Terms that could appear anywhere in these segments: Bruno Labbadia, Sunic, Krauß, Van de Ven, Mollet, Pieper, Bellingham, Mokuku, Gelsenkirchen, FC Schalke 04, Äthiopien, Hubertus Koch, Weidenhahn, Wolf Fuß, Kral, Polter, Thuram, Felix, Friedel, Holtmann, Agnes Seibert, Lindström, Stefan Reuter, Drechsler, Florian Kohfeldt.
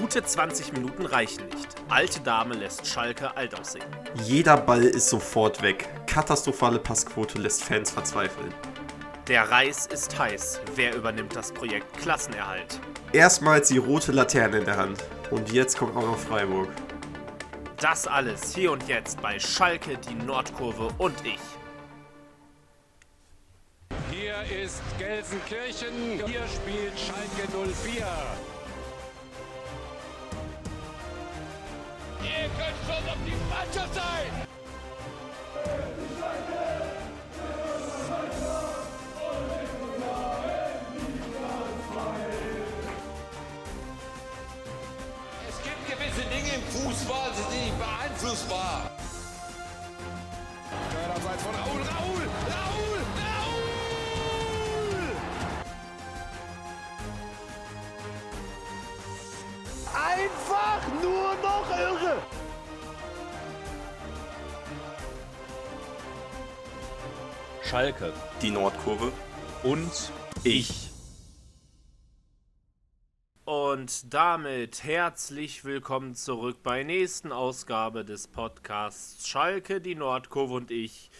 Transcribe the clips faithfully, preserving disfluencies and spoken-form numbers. Gute zwanzig Minuten reichen nicht. Alte Dame lässt Schalke alt aussehen. Jeder Ball ist sofort weg. Katastrophale Passquote lässt Fans verzweifeln. Der Reis ist heiß. Wer übernimmt das Projekt Klassenerhalt? Erstmals die rote Laterne in der Hand. Und jetzt kommt auch noch Freiburg. Das alles hier und jetzt bei Schalke, die Nordkurve und ich. Hier ist Gelsenkirchen. Hier spielt Schalke null vier. Ihr könnt schon auf die Mannschaft sein! Es gibt gewisse Dinge im Fußball, die sind nicht beeinflussbar. Körnerseits von Raul, Raul, Raul, Raul! Einfach nur noch irre! Schalke, die Nordkurve und ich. Und damit herzlich willkommen zurück bei der nächsten Ausgabe des Podcasts Schalke, die Nordkurve und ich.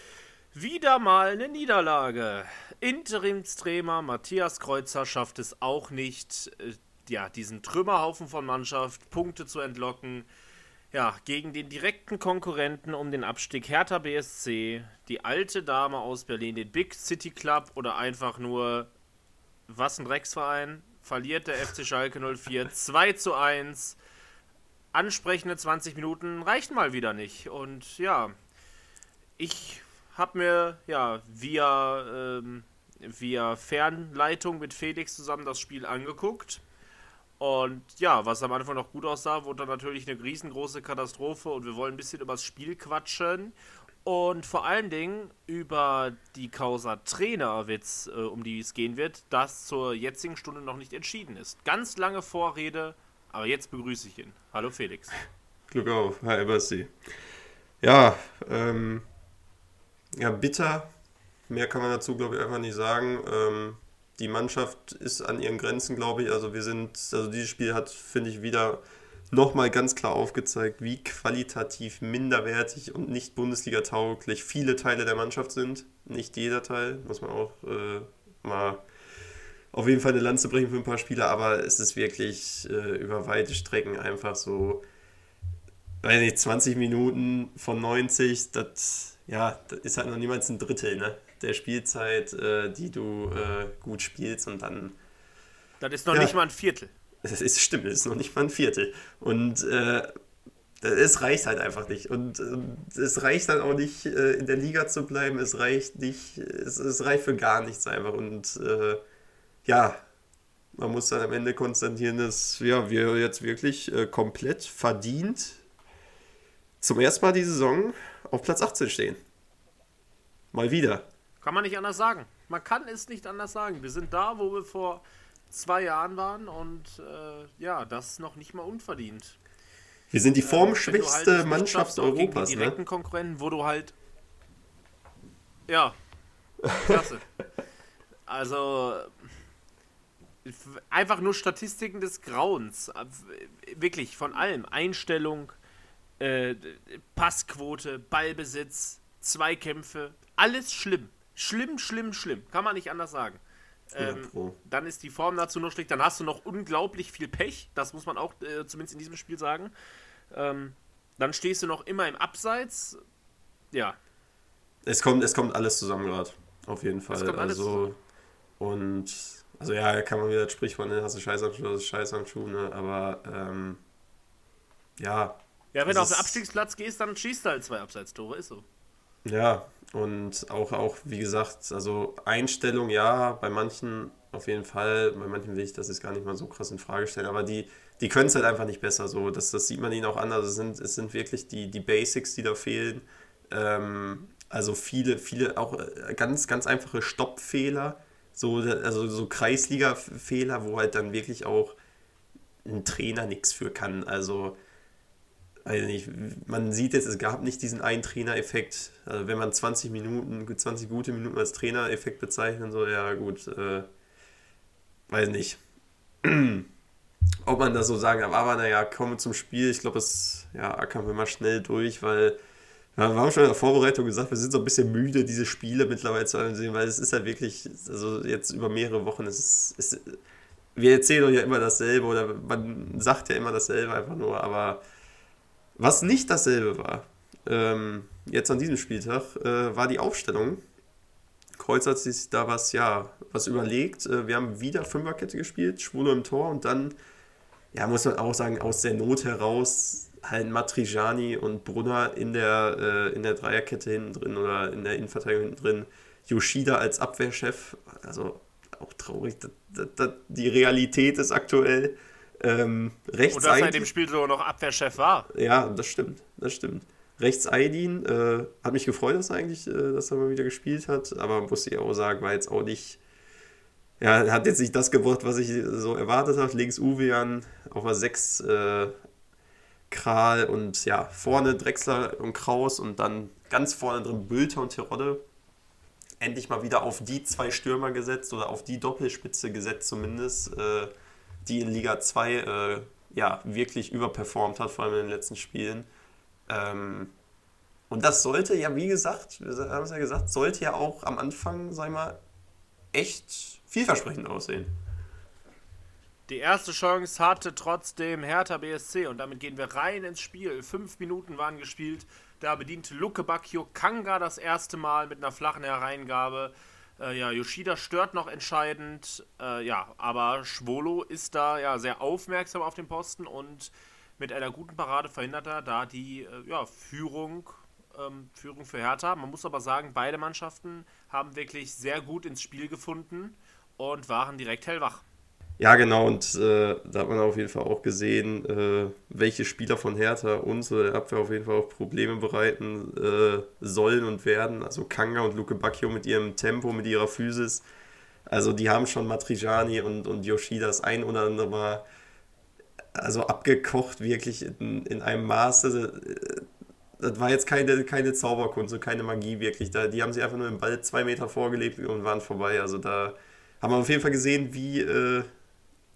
Wieder mal eine Niederlage. Interimstrainer Matthias Kreuzer schafft es auch nicht, äh, ja, diesen Trümmerhaufen von Mannschaft Punkte zu entlocken. Ja, gegen den direkten Konkurrenten um den Abstieg Hertha B S C, die alte Dame aus Berlin, den Big City Club oder einfach nur, was ein Drecksverein, verliert der F C Schalke null vier zwei zu eins. Ansprechende zwanzig Minuten reichen mal wieder nicht. Und ja, ich habe mir ja via, ähm, via Fernleitung mit Felix zusammen das Spiel angeguckt. Und ja, was am Anfang noch gut aussah, wurde dann natürlich eine riesengroße Katastrophe und wir wollen ein bisschen über das Spiel quatschen und vor allen Dingen über die Causa Trainerwitz, äh, um die es gehen wird, das zur jetzigen Stunde noch nicht entschieden ist. Ganz lange Vorrede, aber jetzt begrüße ich ihn. Hallo Felix. Glück auf, hi Basti. Ja, ähm, ja bitter, mehr kann man dazu glaube ich einfach nicht sagen, ähm, die Mannschaft ist an ihren Grenzen, glaube ich. Also wir sind, also dieses Spiel hat, finde ich, wieder nochmal ganz klar aufgezeigt, wie qualitativ minderwertig und nicht Bundesliga-tauglich viele Teile der Mannschaft sind. Nicht jeder Teil, muss man auch äh, mal auf jeden Fall eine Lanze brechen für ein paar Spieler, aber es ist wirklich äh, über weite Strecken einfach so, weiß nicht, zwanzig Minuten von neunzig, das, ja, das ist halt noch niemals ein Drittel, ne? Der Spielzeit, äh, die du äh, gut spielst und dann... Das ist noch ja, nicht mal ein Viertel. Das ist, stimmt, das ist noch nicht mal ein Viertel. Und es äh, reicht halt einfach nicht. Und es äh, reicht dann auch nicht, äh, in der Liga zu bleiben. Es reicht nicht, es, es reicht für gar nichts einfach. Und äh, ja, man muss dann am Ende konstatieren, dass ja, wir jetzt wirklich äh, komplett verdient zum ersten Mal die Saison auf Platz achtzehn stehen. Mal wieder. Kann man nicht anders sagen. Man kann es nicht anders sagen. Wir sind da, wo wir vor zwei Jahren waren und äh, ja, das ist noch nicht mal unverdient. Wir sind die formschwächste äh, halt Mannschaft Europas. Gegen die direkten, ne? Konkurrenten, wo du halt... Ja, klasse. Also, einfach nur Statistiken des Grauens. Wirklich, von allem. Einstellung, äh, Passquote, Ballbesitz, Zweikämpfe, alles schlimm. Schlimm, schlimm, schlimm. Kann man nicht anders sagen. Ähm, ja, dann ist die Form dazu noch schlecht. Dann hast du noch unglaublich viel Pech. Das muss man auch äh, zumindest in diesem Spiel sagen. Ähm, dann stehst du noch immer im Abseits. Ja. Es kommt, es kommt alles zusammen gerade. Auf jeden Fall. Es kommt alles also, und, also ja, kann man wieder das Sprichwort, ne? Hast du Scheißhandschuhe, hast du Scheißhandschuhe, ne? Aber, ähm, ja. Ja, wenn du auf den Abstiegsplatz gehst, dann schießt du halt zwei Abseitstore. Ist so. Ja. Und auch, auch, wie gesagt, also Einstellung, ja, bei manchen auf jeden Fall, bei manchen will ich das jetzt gar nicht mal so krass in Frage stellen, aber die, die können es halt einfach nicht besser so, das, das sieht man ihnen auch an, also es sind, es sind wirklich die, die Basics, die da fehlen, ähm, also viele, viele auch ganz, ganz einfache Stoppfehler, so, also so Kreisliga-Fehler, wo halt dann wirklich auch ein Trainer nichts für kann, also... Also nicht, man sieht jetzt, es gab nicht diesen einen Trainereffekt. Also wenn man zwanzig Minuten, zwanzig gute Minuten als Trainereffekt bezeichnen soll, ja gut, äh, weiß nicht. ob man das so sagen darf. Aber naja, kommen wir zum Spiel. Ich glaube, das ja, ackern wir mal schnell durch, weil ja, wir haben schon in der Vorbereitung gesagt, wir sind so ein bisschen müde, diese Spiele mittlerweile zu sehen, weil es ist halt wirklich, also jetzt über mehrere Wochen, es ist, es, wir erzählen ja immer dasselbe oder man sagt ja immer dasselbe einfach nur, aber was nicht dasselbe war, ähm, jetzt an diesem Spieltag, äh, war die Aufstellung. Kreuz hat sich da was, ja, was überlegt. Äh, wir haben wieder Fünferkette gespielt, Schwolo im Tor und dann, ja, muss man auch sagen, aus der Not heraus halt Matrijani und Brunner in der, äh, in der Dreierkette hinten drin oder in der Innenverteidigung hinten drin. Yoshida als Abwehrchef, also auch traurig, das, das, das, die Realität ist aktuell ähm, rechts. Und dass er in dem Spiel so noch Abwehrchef war. Ja, das stimmt, das stimmt. Rechts Aydın, äh, hat mich gefreut, dass er eigentlich, äh, dass er mal wieder gespielt hat, aber muss ich auch sagen, war jetzt auch nicht, ja, hat jetzt nicht das gebracht, was ich so erwartet habe. Links Ouwejan, auf der sechs, äh, Kral und ja, vorne Drechsler und Krauß und dann ganz vorne drin Bülter und Terodde. Endlich mal wieder auf die zwei Stürmer gesetzt oder auf die Doppelspitze gesetzt zumindest, äh, die in Liga zwei äh, ja, wirklich überperformt hat, vor allem in den letzten Spielen. Ähm, und das sollte ja, wie gesagt, wir haben es ja gesagt, sollte ja auch am Anfang, sag ich mal, echt vielversprechend aussehen. Die erste Chance hatte trotzdem Hertha B S C und damit gehen wir rein ins Spiel. Fünf Minuten waren gespielt, da bediente Lukébakio Kanga das erste Mal mit einer flachen Hereingabe. Äh, ja, Yoshida stört noch entscheidend, äh, ja, aber Schwolo ist da ja sehr aufmerksam auf den Posten und mit einer guten Parade verhindert er da die äh, ja, Führung, ähm, Führung für Hertha. Man muss aber sagen, beide Mannschaften haben wirklich sehr gut ins Spiel gefunden und waren direkt hellwach. Ja, genau, und äh, da hat man auf jeden Fall auch gesehen, äh, welche Spieler von Hertha uns oder der Abwehr auf jeden Fall auch Probleme bereiten äh, sollen und werden. Also Kanga und Lukébakio mit ihrem Tempo, mit ihrer Physis. Also die haben schon Matrijani und, und Yoshida das ein oder andere Mal also abgekocht, wirklich in, in einem Maße. Das war jetzt keine, keine Zauberkunst und keine Magie wirklich. Da, die haben sich einfach nur den Ball zwei Meter vorgelegt und waren vorbei. Also da haben wir auf jeden Fall gesehen, wie... Äh,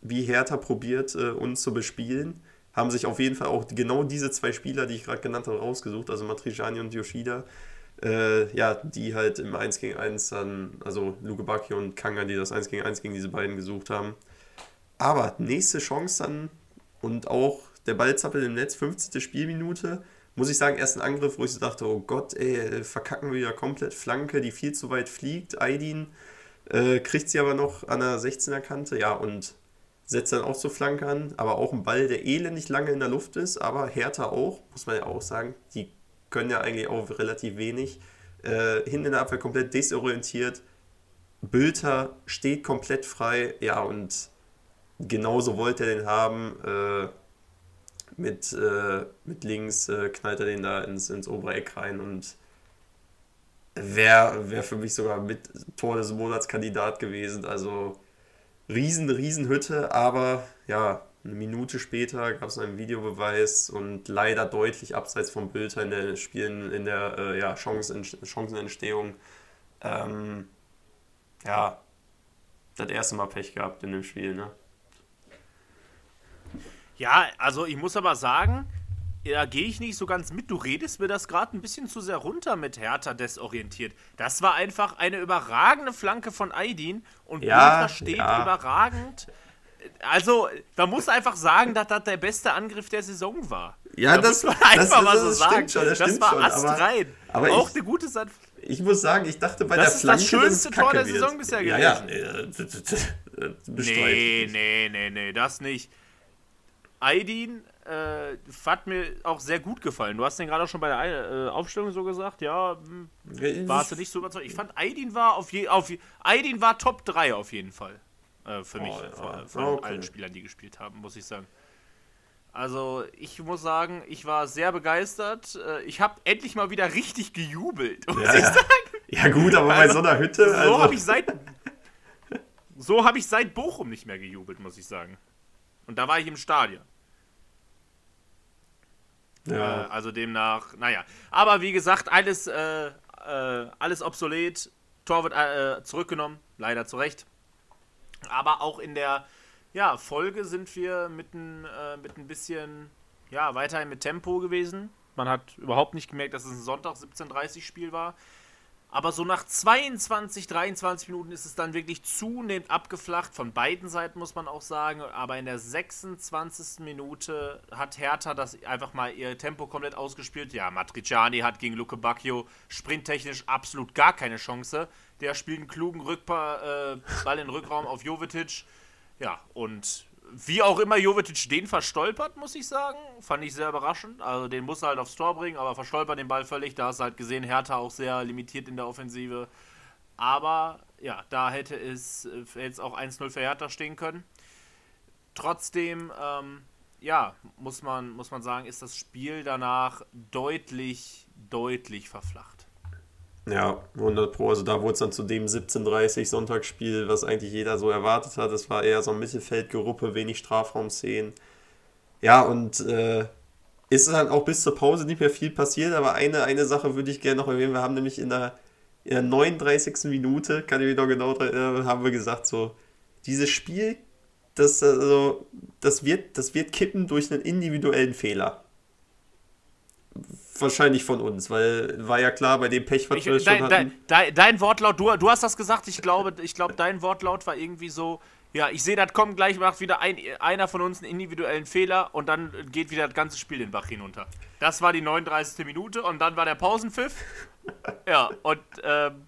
wie Hertha probiert, äh, uns zu bespielen, haben sich auf jeden Fall auch genau diese zwei Spieler, die ich gerade genannt habe, rausgesucht, also Matrijani und Yoshida, äh, ja, die halt im eins gegen eins dann, also Lukébakio und Kanga, die das eins gegen eins gegen diese beiden gesucht haben. Aber nächste Chance dann und auch der Ballzappel im Netz, fünfzigste Spielminute, muss ich sagen, ersten Angriff, wo ich so dachte, oh Gott, ey, verkacken wir wieder komplett, Flanke, die viel zu weit fliegt, Aydın äh, kriegt sie aber noch an der sechzehner Kante, ja, und setzt dann auch zur Flanke an, aber auch ein Ball, der elendig lange in der Luft ist, aber Hertha auch, muss man ja auch sagen, die können ja eigentlich auch relativ wenig. Äh, hinten in der Abwehr komplett desorientiert, Bülter steht komplett frei, ja, und genauso wollte er den haben, äh, mit, äh, mit links äh, knallt er den da ins, ins obere Eck rein und wäre wär für mich sogar mit Tor des Monats Kandidat gewesen, also Riesen, Riesenhütte, aber ja, eine Minute später gab es einen Videobeweis und leider deutlich abseits von Bülter in der Spielen, in der äh, ja, Chancen, Chancenentstehung. Ähm, ja, das erste Mal Pech gehabt in dem Spiel, ne? Ja, also ich muss aber sagen, da gehe ich nicht so ganz mit. Du redest mir das gerade ein bisschen zu sehr runter mit Hertha desorientiert. Das war einfach eine überragende Flanke von Aydın und ja, Bülter steht ja überragend. Also, man muss einfach sagen, dass das der beste Angriff der Saison war. Ja, da das, muss man das, einfach das, das, mal so das stimmt sagen. Schon, das, das stimmt war schon, astrein. Aber, aber auch ich, eine gute Sache. Ich muss sagen, ich dachte bei das der Flanke, das ist das schönste Tor der Saison bisher ja, gewesen. Ja, ja. Nee, nee, nee, nee, das nicht. Aydın Äh, hat mir auch sehr gut gefallen. Du hast den gerade auch schon bei der äh, Aufstellung so gesagt, ja, mh, warst du nicht so überzeugt. Ich fand, Aydın war auf je, auf je, Aydın war Top drei auf jeden Fall. Äh, für oh, mich, ja. von, von okay. allen Spielern, die gespielt haben, muss ich sagen. Also, ich muss sagen, ich war sehr begeistert. Ich habe endlich mal wieder richtig gejubelt, muss ja, ich ja. sagen. Ja gut, aber also, bei so einer Hütte... So also. habe ich, so hab ich seit Bochum nicht mehr gejubelt, muss ich sagen. Und da war ich im Stadion. Ja. Äh, also demnach, naja. Aber wie gesagt, alles, äh, äh, alles obsolet. Tor wird äh, zurückgenommen, leider zu Recht. Aber auch in der ja, Folge sind wir mit ein, äh, mit ein bisschen, ja, weiterhin mit Tempo gewesen. Man hat überhaupt nicht gemerkt, dass es ein Sonntag siebzehn Uhr dreißig Spiel war. Aber so nach zweiundzwanzig, dreiundzwanzig Minuten ist es dann wirklich zunehmend abgeflacht. Von beiden Seiten muss man auch sagen. Aber in der sechsundzwanzigsten Minute hat Hertha das einfach mal ihr Tempo komplett ausgespielt. Ja, Matrijani hat gegen Lukébakio sprinttechnisch absolut gar keine Chance. Der spielt einen klugen Rückpa- äh, Ball in den Rückraum auf Jovic. Ja, und wie auch immer Jovic den verstolpert, muss ich sagen. Fand ich sehr überraschend. Also den muss er halt aufs Tor bringen, aber verstolpert den Ball völlig. Da hast du halt gesehen, Hertha auch sehr limitiert in der Offensive. Aber ja, da hätte es jetzt auch eins null für Hertha stehen können. Trotzdem, ähm, ja, muss man, muss man sagen, ist das Spiel danach deutlich, deutlich verflacht. Ja, hundert Pro. Also da wurde es dann zu dem siebzehn Uhr dreißig Sonntagsspiel, was eigentlich jeder so erwartet hat. Es war eher so ein Mittelfeldgeruppe, wenig Strafraum-Szenen. Ja, und äh, ist dann auch bis zur Pause nicht mehr viel passiert, aber eine, eine Sache würde ich gerne noch erwähnen. Wir haben nämlich in der, in der neununddreißigsten Minute, kann ich mich noch genau erinnern, haben wir gesagt, so, dieses Spiel, das, also, das, wird, das wird kippen durch einen individuellen Fehler. Wahrscheinlich von uns, weil war ja klar, bei dem Pech, was ich, wir dein, schon hatten. Dein, dein Wortlaut, du, du hast das gesagt, ich glaube, ich glaube, dein Wortlaut war irgendwie so, ja, ich sehe, das kommt gleich, macht wieder ein, einer von uns einen individuellen Fehler und dann geht wieder das ganze Spiel den Bach hinunter. Das war die neununddreißigste Minute und dann war der Pausenpfiff. Ja, und ähm,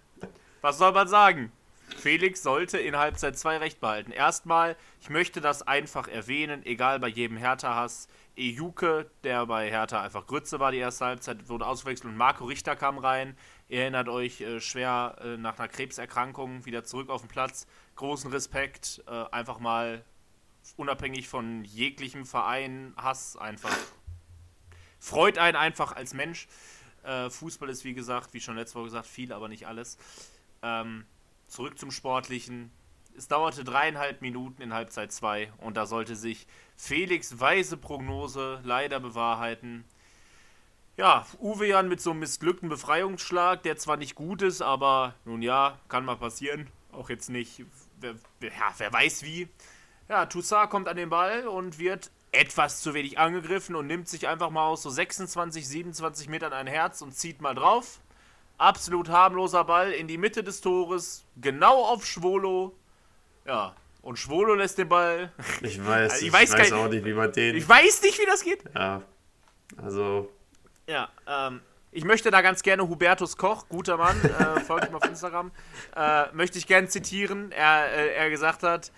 was soll man sagen? Felix sollte in Halbzeit zwei recht behalten. Erstmal, ich möchte das einfach erwähnen, egal bei jedem Hertha-Hass, Ejuke, der bei Hertha einfach Grütze war, die erste Halbzeit, wurde ausgewechselt und Marco Richter kam rein. Ihr erinnert euch, äh, schwer äh, nach einer Krebserkrankung wieder zurück auf den Platz. Großen Respekt, äh, einfach mal unabhängig von jeglichem Verein, Hass einfach. Freut einen einfach als Mensch. Äh, Fußball ist, wie gesagt, wie schon letzte Woche gesagt, viel, aber nicht alles. Ähm, zurück zum Sportlichen. Es dauerte dreieinhalb Minuten in Halbzeit zwei und da sollte sich Felix' weise Prognose leider bewahrheiten. Ja, Ouwejan mit so einem missglückten Befreiungsschlag, der zwar nicht gut ist, aber nun ja, kann mal passieren. Auch jetzt nicht, wer, ja, wer weiß wie. Ja, Toussaint kommt an den Ball und wird etwas zu wenig angegriffen und nimmt sich einfach mal aus so sechsundzwanzig, siebenundzwanzig Metern ein Herz und zieht mal drauf. Absolut harmloser Ball in die Mitte des Tores, genau auf Schwolo. Ja, und Schwolo lässt den Ball. Ich weiß, also ich weiß, ich weiß kein, auch nicht, wie man den... Ich weiß nicht, wie das geht. Ja, also... Ja, ähm, ich möchte da ganz gerne Hubertus Koch, guter Mann, äh, folgt ihm auf Instagram, äh, möchte ich gerne zitieren. Er, äh, er gesagt hat,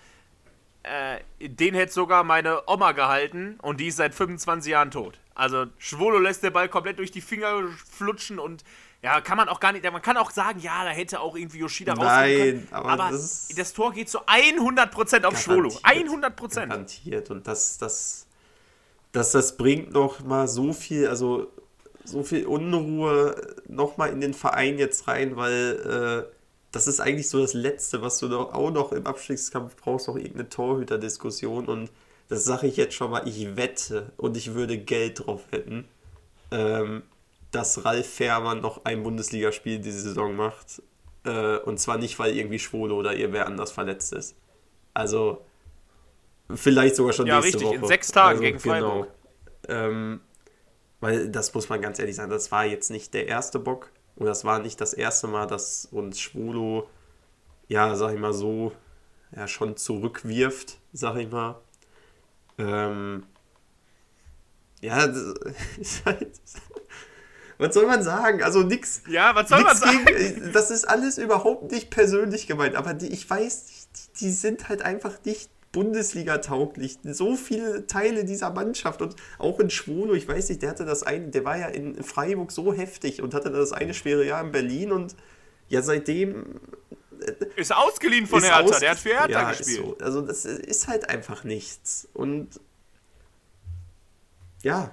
äh, den hätte sogar meine Oma gehalten und die ist seit fünfundzwanzig Jahren tot. Also Schwolo lässt den Ball komplett durch die Finger flutschen und... Ja, kann man auch gar nicht, man kann auch sagen, ja, da hätte auch irgendwie Yoshida rausnehmen können. Nein, aber, aber das, das Tor geht zu hundert Prozent auf Schwolo. hundert Prozent. Garantiert. Und das, das, das, das bringt noch mal so viel, also so viel Unruhe noch mal in den Verein jetzt rein, weil äh, das ist eigentlich so das Letzte, was du doch auch noch im Abstiegskampf brauchst, noch irgendeine Torhüterdiskussion. Und das sage ich jetzt schon mal, ich wette und ich würde Geld drauf wetten, ähm, dass Ralf Fährmann noch ein Bundesligaspiel diese Saison macht. Äh, und zwar nicht, weil irgendwie Schwolo oder irgendwer anders verletzt ist. Also, vielleicht sogar schon ja, nächste richtig, Woche. Ja, richtig, in sechs Tagen also, gegen Freiburg. Genau. Ähm, weil, das muss man ganz ehrlich sagen, das war jetzt nicht der erste Bock. Und das war nicht das erste Mal, dass uns Schwolo, ja, sag ich mal so, ja, schon zurückwirft, sag ich mal. Ähm, ja, das ist halt... Was soll man sagen? Also nix. Ja, was soll man sagen? Gegen, das ist alles überhaupt nicht persönlich gemeint. Aber die, ich weiß nicht, die, die sind halt einfach nicht Bundesliga-tauglich. So viele Teile dieser Mannschaft. Und auch in Schwolo, ich weiß nicht, der hatte das eine, der war ja in Freiburg so heftig und hatte das eine schwere Jahr in Berlin und ja, seitdem. Ist ausgeliehen von ist Hertha, aus, der hat für Hertha ja, gespielt. Ist so. Also das ist halt einfach nichts. Und ja.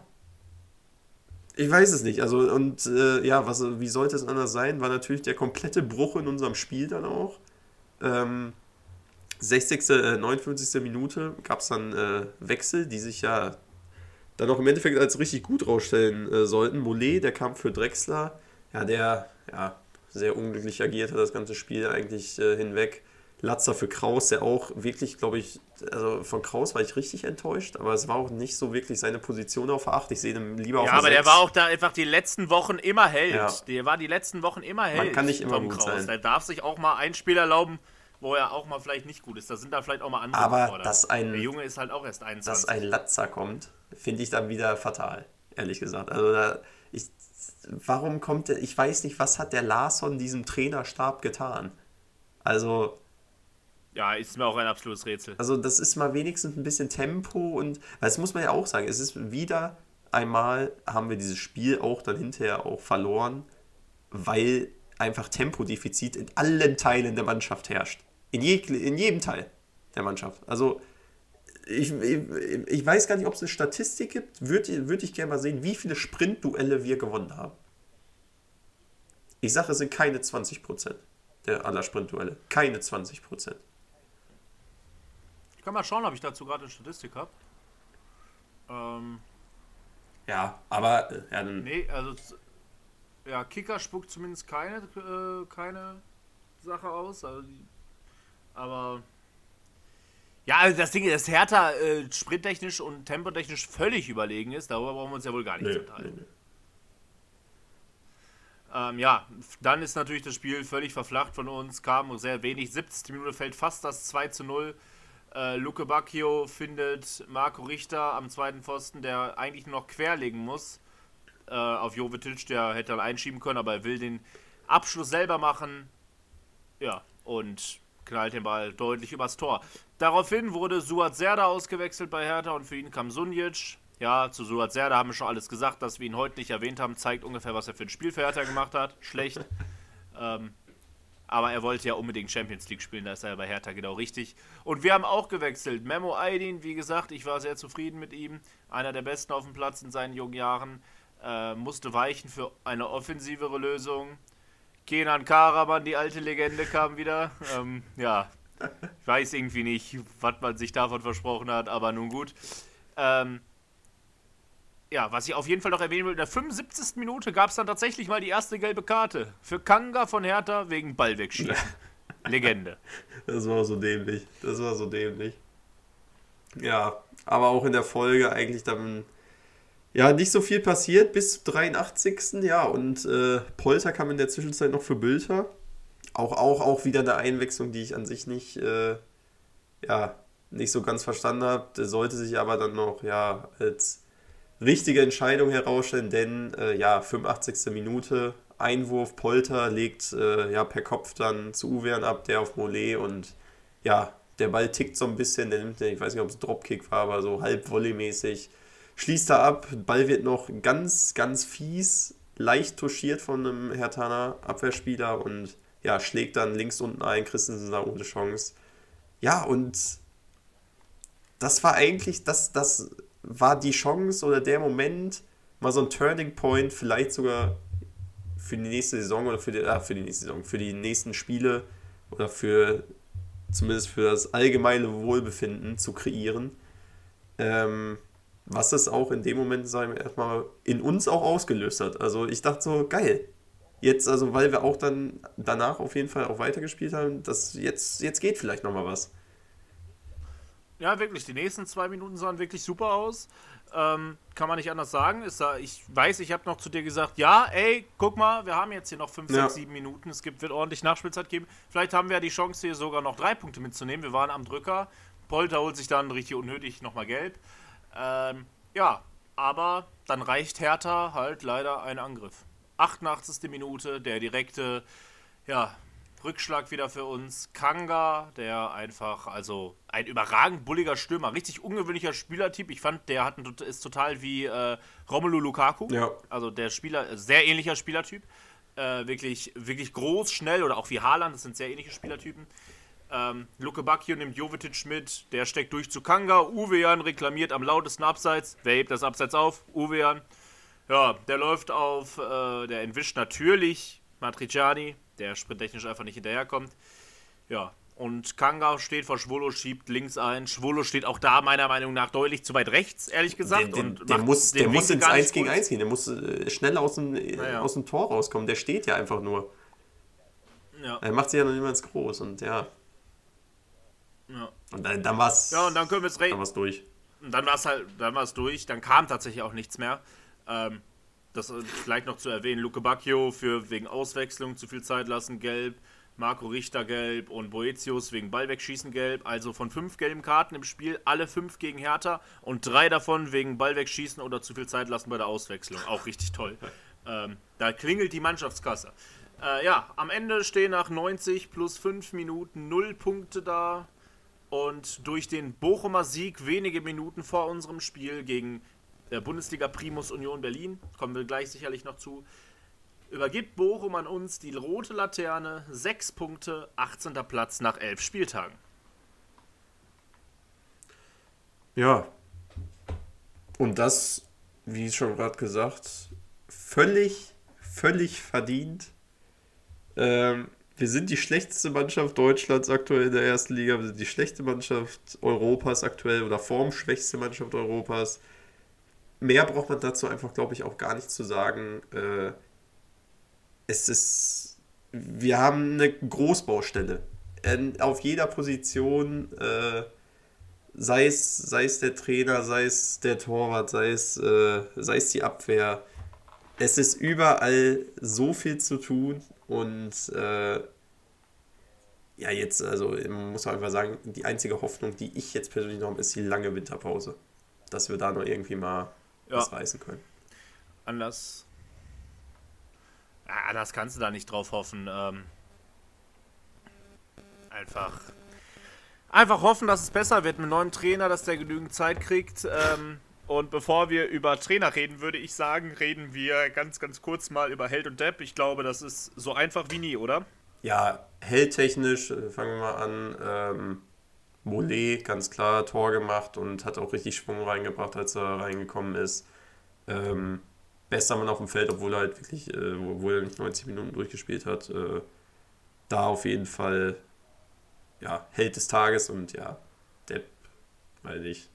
Ich weiß es nicht, also und äh, ja, was, wie sollte es anders sein, war natürlich der komplette Bruch in unserem Spiel dann auch. Ähm, sechzigste, äh, neunundfünfzigste Minute gab es dann äh, Wechsel, die sich ja dann auch im Endeffekt als richtig gut rausstellen äh, sollten. Mollet, der kam für Drechsler, ja, der ja, sehr unglücklich agiert hat das ganze Spiel eigentlich äh, hinweg. Latzer für Krauß, der auch wirklich, glaube ich, also von Krauß war ich richtig enttäuscht, aber es war auch nicht so wirklich seine Position auf acht. Ich sehe ihn lieber auf sechs. Ja, aber der war auch da einfach die letzten Wochen immer Held. Ja. Der war die letzten Wochen immer Held. Man kann nicht immer gut sein. Der darf sich auch mal ein Spiel erlauben, wo er auch mal vielleicht nicht gut ist. Da sind da vielleicht auch mal andere Vorder. Aber dass ein, der Junge ist halt auch erst einundzwanzig. Dass ein Latzer kommt, finde ich dann wieder fatal, ehrlich gesagt. Also da, ich, warum kommt der, ich weiß nicht, was hat der Larsson diesem Trainerstab getan? Also... Ja, ist mir auch ein absolutes Rätsel. Also das ist mal wenigstens ein bisschen Tempo und das muss man ja auch sagen, es ist wieder einmal, haben wir dieses Spiel auch dann hinterher auch verloren, weil einfach Tempodefizit in allen Teilen der Mannschaft herrscht. In, je, in jedem Teil der Mannschaft. Also ich, ich, ich weiß gar nicht, ob es eine Statistik gibt, würde würd ich gerne mal sehen, wie viele Sprintduelle wir gewonnen haben. Ich sage, es sind keine zwanzig Prozent der aller Sprintduelle. Keine zwanzig Prozent. Ich kann mal schauen, ob ich dazu gerade eine Statistik habe. Ähm, ja, aber... Äh, ja, dann nee, also... Ja, Kicker spuckt zumindest keine, äh, keine Sache aus. Also, aber... Ja, also das Ding ist, dass Hertha äh, sprinttechnisch und tempotechnisch völlig überlegen ist. Darüber brauchen wir uns ja wohl gar nicht nee, zu unterhalten. Nee, nee. Ähm, ja, dann ist natürlich das Spiel völlig verflacht von uns. Kam sehr wenig. siebzigste Minute fällt fast das zwei zu null. Uh, Lukébakio findet Marco Richter am zweiten Pfosten, der eigentlich nur noch querlegen muss, uh, auf Jovic, der hätte dann einschieben können, aber er will den Abschluss selber machen, ja, und knallt den Ball deutlich übers Tor. Daraufhin wurde Suat Serdar ausgewechselt bei Hertha und für ihn kam Sunic. Ja, zu Suat Serdar haben wir schon alles gesagt, dass wir ihn heute nicht erwähnt haben, zeigt ungefähr, was er für ein Spiel für Hertha gemacht hat, schlecht, ähm, aber er wollte ja unbedingt Champions League spielen, da ist er bei Hertha genau richtig. Und wir haben auch gewechselt. Memo Aydın, wie gesagt, ich war sehr zufrieden mit ihm. Einer der Besten auf dem Platz in seinen jungen Jahren. Äh, musste weichen für eine offensivere Lösung. Kenan Karaman, die alte Legende, kam wieder. Ähm, ja, ich weiß irgendwie nicht, was man sich davon versprochen hat, aber nun gut. Ähm, ja, was ich auf jeden Fall noch erwähnen will, in der fünfundsiebzigsten Minute gab es dann tatsächlich mal die erste gelbe Karte für Kanga von Hertha wegen Ball wegschießen. Legende. Das war so dämlich. Das war so dämlich. Ja, aber auch in der Folge eigentlich dann ja nicht so viel passiert bis zum dreiundachtzigsten Ja, und äh, Polter kam in der Zwischenzeit noch für Bülter. Auch, auch, auch wieder eine Einwechslung, die ich an sich nicht äh, ja, nicht so ganz verstanden habe. Der sollte sich aber dann noch ja als richtige Entscheidung herausstellen, denn äh, ja, fünfundachtzigste Minute, Einwurf, Polter legt äh, ja, per Kopf dann zu Ouwejan ab, der auf Mollet und ja, der Ball tickt so ein bisschen, der nimmt, ich weiß nicht, ob es ein Dropkick war, aber so halb volleymäßig, schließt er ab, Ball wird noch ganz, ganz fies, leicht touchiert von einem Herthaner Abwehrspieler und ja, schlägt dann links unten ein, Christensen da ohne Chance. Ja, und das war eigentlich das, das war die Chance oder der Moment mal so ein Turning Point, vielleicht sogar für die nächste Saison oder für die, ah, für die nächste Saison, für die nächsten Spiele oder für zumindest für das allgemeine Wohlbefinden zu kreieren. Ähm, was es auch in dem Moment, sagen wir erstmal, in uns auch ausgelöst hat. Also ich dachte so, geil. Jetzt, also weil wir auch dann danach auf jeden Fall auch weitergespielt haben, dass jetzt, jetzt geht vielleicht nochmal was. Ja, wirklich, die nächsten zwei Minuten sahen wirklich super aus. Ähm, kann man nicht anders sagen. Ist da, ich weiß, ich habe noch zu dir gesagt, ja, ey, guck mal, wir haben jetzt hier noch fünf, ja. sechs, sieben Minuten. Es gibt, wird ordentlich Nachspielzeit geben. Vielleicht haben wir ja die Chance, hier sogar noch drei Punkte mitzunehmen. Wir waren am Drücker. Polter holt sich dann richtig unnötig nochmal gelb. Ähm, ja, aber dann reicht Hertha halt leider ein Angriff. achtundachtzigste Minute, der direkte, ja... Rückschlag wieder für uns. Kanga, der einfach, also ein überragend bulliger Stürmer, richtig ungewöhnlicher Spielertyp. Ich fand, der hat ein, ist total wie äh, Romelu Lukaku. Ja. Also der Spieler, sehr ähnlicher Spielertyp. Äh, wirklich, wirklich groß, schnell oder auch wie Haaland, das sind sehr ähnliche Spielertypen. Ähm, Lukébakio nimmt Jovic mit, der steckt durch zu Kanga. Ouwejan reklamiert am lautesten Abseits. Wer hebt das Abseits auf? Ouwejan. Ja, der läuft auf, äh, der entwischt natürlich Matrijani, der sprinttechnisch einfach nicht hinterherkommt. Ja, und Kanga steht vor Schwolo, schiebt links ein. Schwolo steht auch da meiner Meinung nach deutlich zu weit rechts, ehrlich gesagt. Den, den, und der muss, der muss ins eins gegen eins gehen, der muss äh, schnell aus dem, äh, ja. aus dem Tor rauskommen. Der steht ja einfach nur. Ja. Er macht sich ja noch niemals groß und ja. Ja. Und dann, dann war es ja, und dann können wir es reden. Dann war es durch. Und dann war es halt, dann war es durch. Dann kam tatsächlich auch nichts mehr. Ähm, das vielleicht noch zu erwähnen: Lukébakio für wegen Auswechslung zu viel Zeit lassen, gelb. Marco Richter gelb und Boetius wegen Ball wegschießen gelb. Also von fünf gelben Karten im Spiel, alle fünf gegen Hertha und drei davon wegen Ball wegschießen oder zu viel Zeit lassen bei der Auswechslung. Auch richtig toll. ähm, da klingelt die Mannschaftskasse. Äh, ja, am Ende stehen nach neunzig plus fünf Minuten null Punkte da. Und durch den Bochumer Sieg wenige Minuten vor unserem Spiel gegen äh, Bundesliga Primus Union Berlin, kommen wir gleich sicherlich noch zu, übergibt Bochum an uns die rote Laterne, sechs Punkte, achtzehnten Platz nach elf Spieltagen. Ja, und das, wie schon gerade gesagt, völlig, völlig verdient. Ähm, wir sind die schlechteste Mannschaft Deutschlands aktuell in der ersten Liga, wir sind die schlechte Mannschaft Europas aktuell oder formschwächste Mannschaft Europas. Mehr braucht man dazu einfach, glaube ich, auch gar nicht zu sagen. äh, Es ist, wir haben eine Großbaustelle. In, auf jeder Position, äh, sei es, sei es der Trainer, sei es der Torwart, sei es, äh, sei es die Abwehr. Es ist überall so viel zu tun und äh, ja, jetzt, also man muss einfach sagen, die einzige Hoffnung, die ich jetzt persönlich noch habe, ist die lange Winterpause. Dass wir da noch irgendwie mal ja. was reißen können. Anders. Ah, das kannst du da nicht drauf hoffen. Ähm, einfach, einfach hoffen, dass es besser wird mit neuem Trainer, dass der genügend Zeit kriegt. Ähm, und bevor wir über Trainer reden, würde ich sagen, reden wir ganz, ganz kurz mal über Held und Depp. Ich glaube, das ist so einfach wie nie, oder? Ja, heldtechnisch, fangen wir mal an. Ähm, Mollet, ganz klar, Tor gemacht und hat auch richtig Schwung reingebracht, als er reingekommen ist. Ähm, Bester Mann auf dem Feld, obwohl er halt wirklich, äh, obwohl er nicht neunzig Minuten durchgespielt hat, äh, da auf jeden Fall ja, Held des Tages und ja, Depp, weiß ich,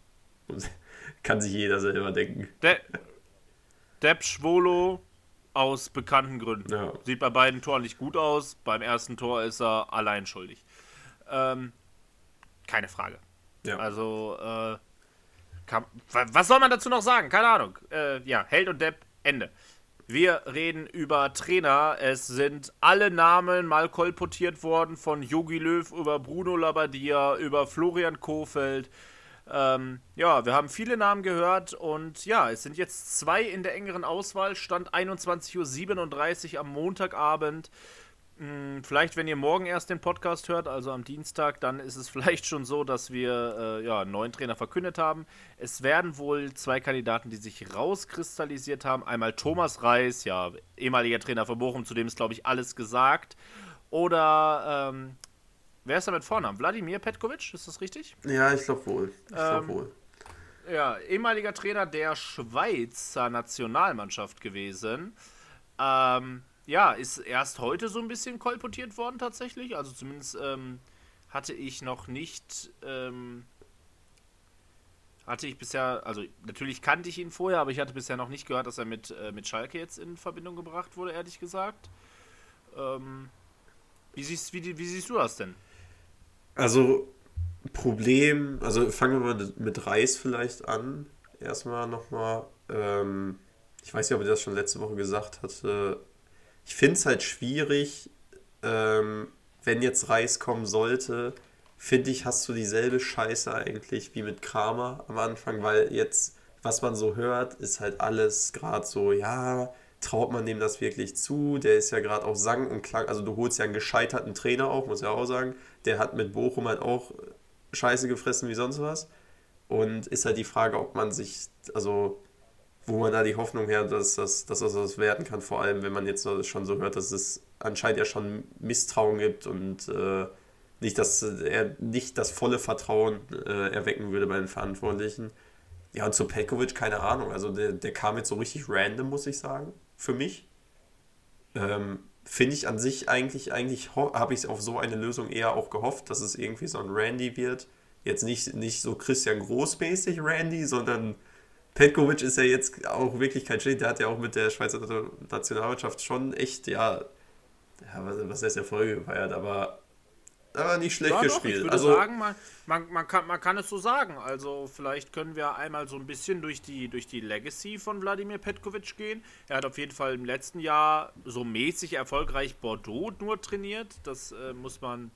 kann sich jeder selber denken. De- Depp Schwolo aus bekannten Gründen. Ja. Sieht bei beiden Toren nicht gut aus, beim ersten Tor ist er allein schuldig. Ähm, keine Frage. Ja. Also, äh, kann, was soll man dazu noch sagen? Keine Ahnung. Äh, ja, Held und Depp, Ende. Wir reden über Trainer. Es sind alle Namen mal kolportiert worden, von Jogi Löw über Bruno Labbadia, über Florian Kohfeldt. Ähm, ja, wir haben viele Namen gehört und ja, es sind jetzt zwei in der engeren Auswahl, Stand einundzwanzig Uhr siebenunddreißig am Montagabend. Hm, vielleicht, wenn ihr morgen erst den Podcast hört, also am Dienstag, dann ist es vielleicht schon so, dass wir äh, ja, einen neuen Trainer verkündet haben. Es werden wohl zwei Kandidaten, die sich rauskristallisiert haben. Einmal Thomas Reis, ja, ehemaliger Trainer von Bochum, zu dem ist, glaube ich, alles gesagt. Oder, ähm, wer ist da mit Vornamen? Vladimir Petković, ist das richtig? Ja, ich glaube wohl. Ich glaube ähm, wohl. Ja, ehemaliger Trainer der Schweizer Nationalmannschaft gewesen. Ähm, Ja, ist erst heute so ein bisschen kolportiert worden tatsächlich. Also zumindest ähm, hatte ich noch nicht, ähm, hatte ich bisher, also natürlich kannte ich ihn vorher, aber ich hatte bisher noch nicht gehört, dass er mit, äh, mit Schalke jetzt in Verbindung gebracht wurde, ehrlich gesagt. Ähm, wie, siehst, wie, wie siehst du das denn? Also Problem, also fangen wir mal mit Reis vielleicht an. Erstmal nochmal, ähm, ich weiß nicht, ob ich das schon letzte Woche gesagt hatte. Ich finde es halt schwierig, ähm, wenn jetzt Reis kommen sollte, finde ich, hast du dieselbe Scheiße eigentlich wie mit Kramer am Anfang, weil jetzt, was man so hört, ist halt alles gerade so, ja, traut man dem das wirklich zu? Der ist ja gerade auch sang- und klang, also du holst ja einen gescheiterten Trainer auch, muss ja auch sagen, der hat mit Bochum halt auch Scheiße gefressen wie sonst was und ist halt die Frage, ob man sich, also... wo man da die Hoffnung her, dass das, dass das was werden kann, vor allem, wenn man jetzt schon so hört, dass es anscheinend ja schon Misstrauen gibt und äh, nicht, dass er nicht das volle Vertrauen äh, erwecken würde bei den Verantwortlichen. Ja, und zu Petković, keine Ahnung, also der, der kam jetzt so richtig random, muss ich sagen, für mich. Ähm, finde ich an sich eigentlich, eigentlich ho- habe ich auf so eine Lösung eher auch gehofft, dass es irgendwie so ein Randy wird. Jetzt nicht, nicht so Christian Groß-mäßig Randy, sondern Petković ist ja jetzt auch wirklich kein Schlechter, der hat ja auch mit der Schweizer Nationalmannschaft schon echt, ja, ja was heißt Erfolge gefeiert, aber aber nicht schlecht ja, doch, gespielt. Ich würde also sagen, man, man, man, kann, man kann es so sagen. Also vielleicht können wir einmal so ein bisschen durch die, durch die Legacy von Vladimir Petković gehen. Er hat auf jeden Fall im letzten Jahr so mäßig erfolgreich Bordeaux nur trainiert. Das äh, muss man,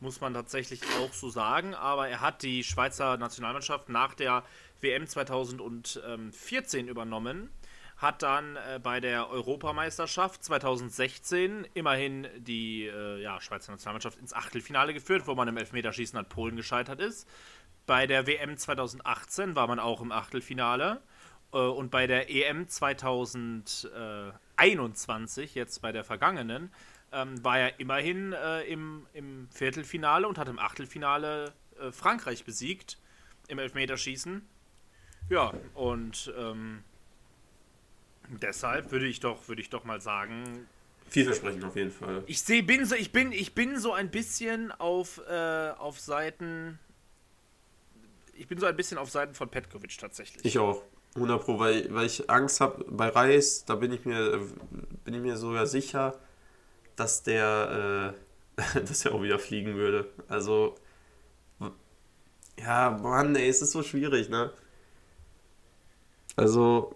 muss man tatsächlich auch so sagen. Aber er hat die Schweizer Nationalmannschaft nach der W M zweitausendvierzehn übernommen. Hat dann äh, bei der Europameisterschaft zweitausendsechzehn immerhin die äh, ja, Schweizer Nationalmannschaft ins Achtelfinale geführt, wo man im Elfmeterschießen an Polen gescheitert ist. Bei der W M zweitausendachtzehn war man auch im Achtelfinale. Äh, und bei der E M zweitausendeinundzwanzig, jetzt bei der vergangenen, ähm, war er immerhin äh, im, im Viertelfinale und hat im Achtelfinale äh, Frankreich besiegt im Elfmeterschießen. Ja, und... Ähm, Deshalb würde ich doch, würde ich doch mal sagen... Vielversprechend auf jeden Fall. Ich seh, bin, so, ich bin, ich bin so ein bisschen auf, äh, auf Seiten... Ich bin so ein bisschen auf Seiten von Petković tatsächlich. Ich auch. hundert Prozent, weil, weil ich Angst habe bei Reis, da bin ich mir, bin ich mir sogar sicher, dass der, äh, dass er auch wieder fliegen würde. Also, ja, Mann, ey, es ist so schwierig, ne? Also...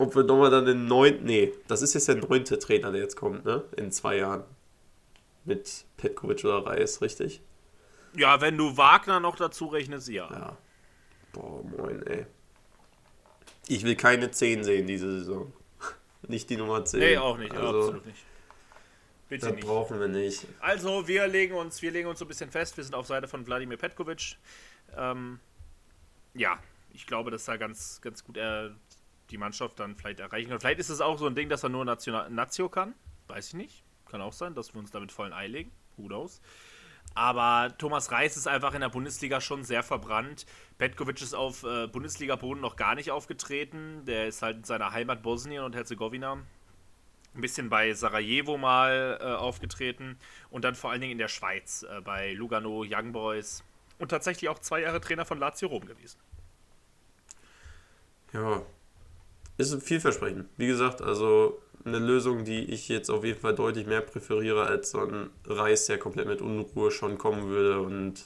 Ob wir nochmal dann den neunten, nee, das ist jetzt der neunte Trainer, der jetzt kommt, ne? In zwei Jahren. Mit Petković oder Reis, richtig? Ja, wenn du Wagner noch dazu rechnest, ja. Ja. Boah, moin, ey. Ich will keine zehn sehen diese Saison. Nicht die Nummer zehn. Nee, auch nicht, also, absolut nicht. Bitte das nicht. Brauchen wir nicht. Also, wir legen uns, wir legen uns so ein bisschen fest, wir sind auf Seite von Vladimir Petković. Ähm, ja, ich glaube, dass da ganz, ganz gut er... Äh, die Mannschaft dann vielleicht erreichen kann. Vielleicht ist es auch so ein Ding, dass er nur National- Nazio kann. Weiß ich nicht. Kann auch sein, dass wir uns damit vollen Ei legen. Gut aus. Aber Thomas Reis ist einfach in der Bundesliga schon sehr verbrannt. Petković ist auf äh, Bundesliga-Boden noch gar nicht aufgetreten. Der ist halt in seiner Heimat Bosnien und Herzegowina ein bisschen bei Sarajevo mal äh, aufgetreten. Und dann vor allen Dingen in der Schweiz äh, bei Lugano, Young Boys. Und tatsächlich auch zwei Jahre Trainer von Lazio Rom gewesen. Ja, ist vielversprechend. Wie gesagt, also eine Lösung, die ich jetzt auf jeden Fall deutlich mehr präferiere, als so ein Reis, der komplett mit Unruhe schon kommen würde und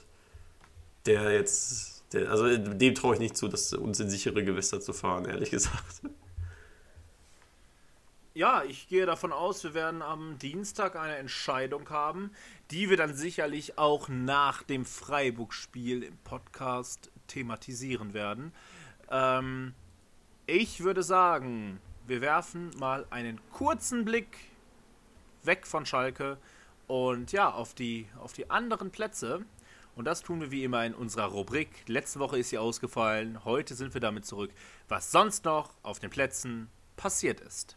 der jetzt, der, also dem traue ich nicht zu, dass uns in sichere Gewässer zu fahren, ehrlich gesagt. Ja, ich gehe davon aus, wir werden am Dienstag eine Entscheidung haben, die wir dann sicherlich auch nach dem Freiburg-Spiel im Podcast thematisieren werden. Ähm... Ich würde sagen, wir werfen mal einen kurzen Blick weg von Schalke und ja, auf die, auf die anderen Plätze. Und das tun wir wie immer in unserer Rubrik. Letzte Woche ist sie ausgefallen, heute sind wir damit zurück, was sonst noch auf den Plätzen passiert ist.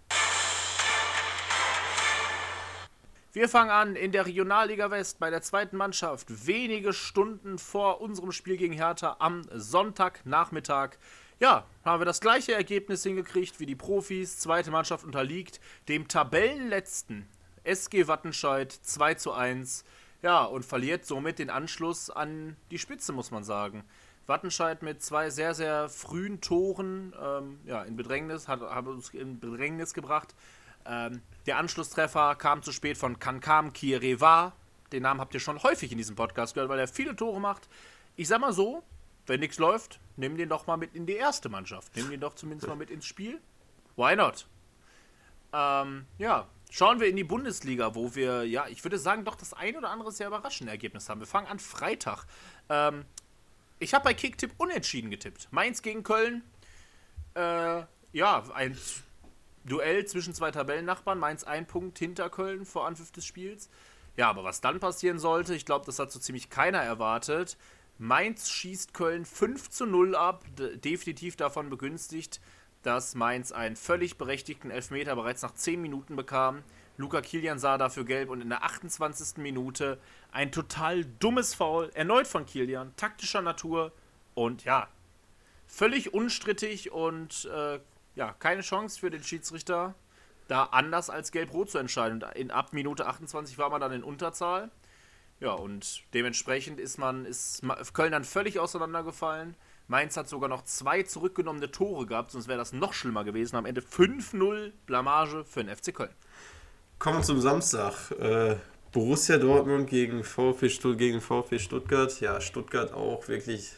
Wir fangen an in der Regionalliga West bei der zweiten Mannschaft. Wenige Stunden vor unserem Spiel gegen Hertha am Sonntagnachmittag. Ja, haben wir das gleiche Ergebnis hingekriegt wie die Profis. Zweite Mannschaft unterliegt dem Tabellenletzten S G Wattenscheid zwei zu eins. Ja, und verliert somit den Anschluss an die Spitze, muss man sagen. Wattenscheid mit zwei sehr, sehr frühen Toren ähm, ja, in Bedrängnis, hat, hat uns in Bedrängnis gebracht. Ähm, der Anschlusstreffer kam zu spät von Kankam Kiereva. Den Namen habt ihr schon häufig in diesem Podcast gehört, weil er viele Tore macht. Ich sag mal so, wenn nichts läuft, nimm den doch mal mit in die erste Mannschaft. Nimm den doch zumindest mal mit ins Spiel. Why not? Ähm, ja, schauen wir in die Bundesliga, wo wir, ja, ich würde sagen, doch das ein oder andere sehr überraschende Ergebnis haben. Wir fangen an Freitag. Ähm, ich habe bei Kicktipp unentschieden getippt. Mainz gegen Köln. Äh, ja, ein Duell zwischen zwei Tabellennachbarn. Mainz ein Punkt hinter Köln vor Anpfiff des Spiels. Ja, aber was dann passieren sollte, ich glaube, das hat so ziemlich keiner erwartet. Mainz schießt Köln fünf zu null ab, d- definitiv davon begünstigt, dass Mainz einen völlig berechtigten Elfmeter bereits nach zehn Minuten bekam. Luca Kilian sah dafür gelb und in der achtundzwanzigsten Minute ein total dummes Foul, erneut von Kilian, taktischer Natur und ja, völlig unstrittig und äh, ja, keine Chance für den Schiedsrichter, da anders als gelb-rot zu entscheiden. Und in ab Minute achtundzwanzig war man dann in Unterzahl. Ja, und dementsprechend ist man ist Köln dann völlig auseinandergefallen. Mainz hat sogar noch zwei zurückgenommene Tore gehabt, sonst wäre das noch schlimmer gewesen. Am Ende fünf null Blamage für den F C Köln. Kommen wir zum Samstag. Äh, Borussia Dortmund gegen VfB, Stutt- gegen VfB Stuttgart. Ja, Stuttgart auch wirklich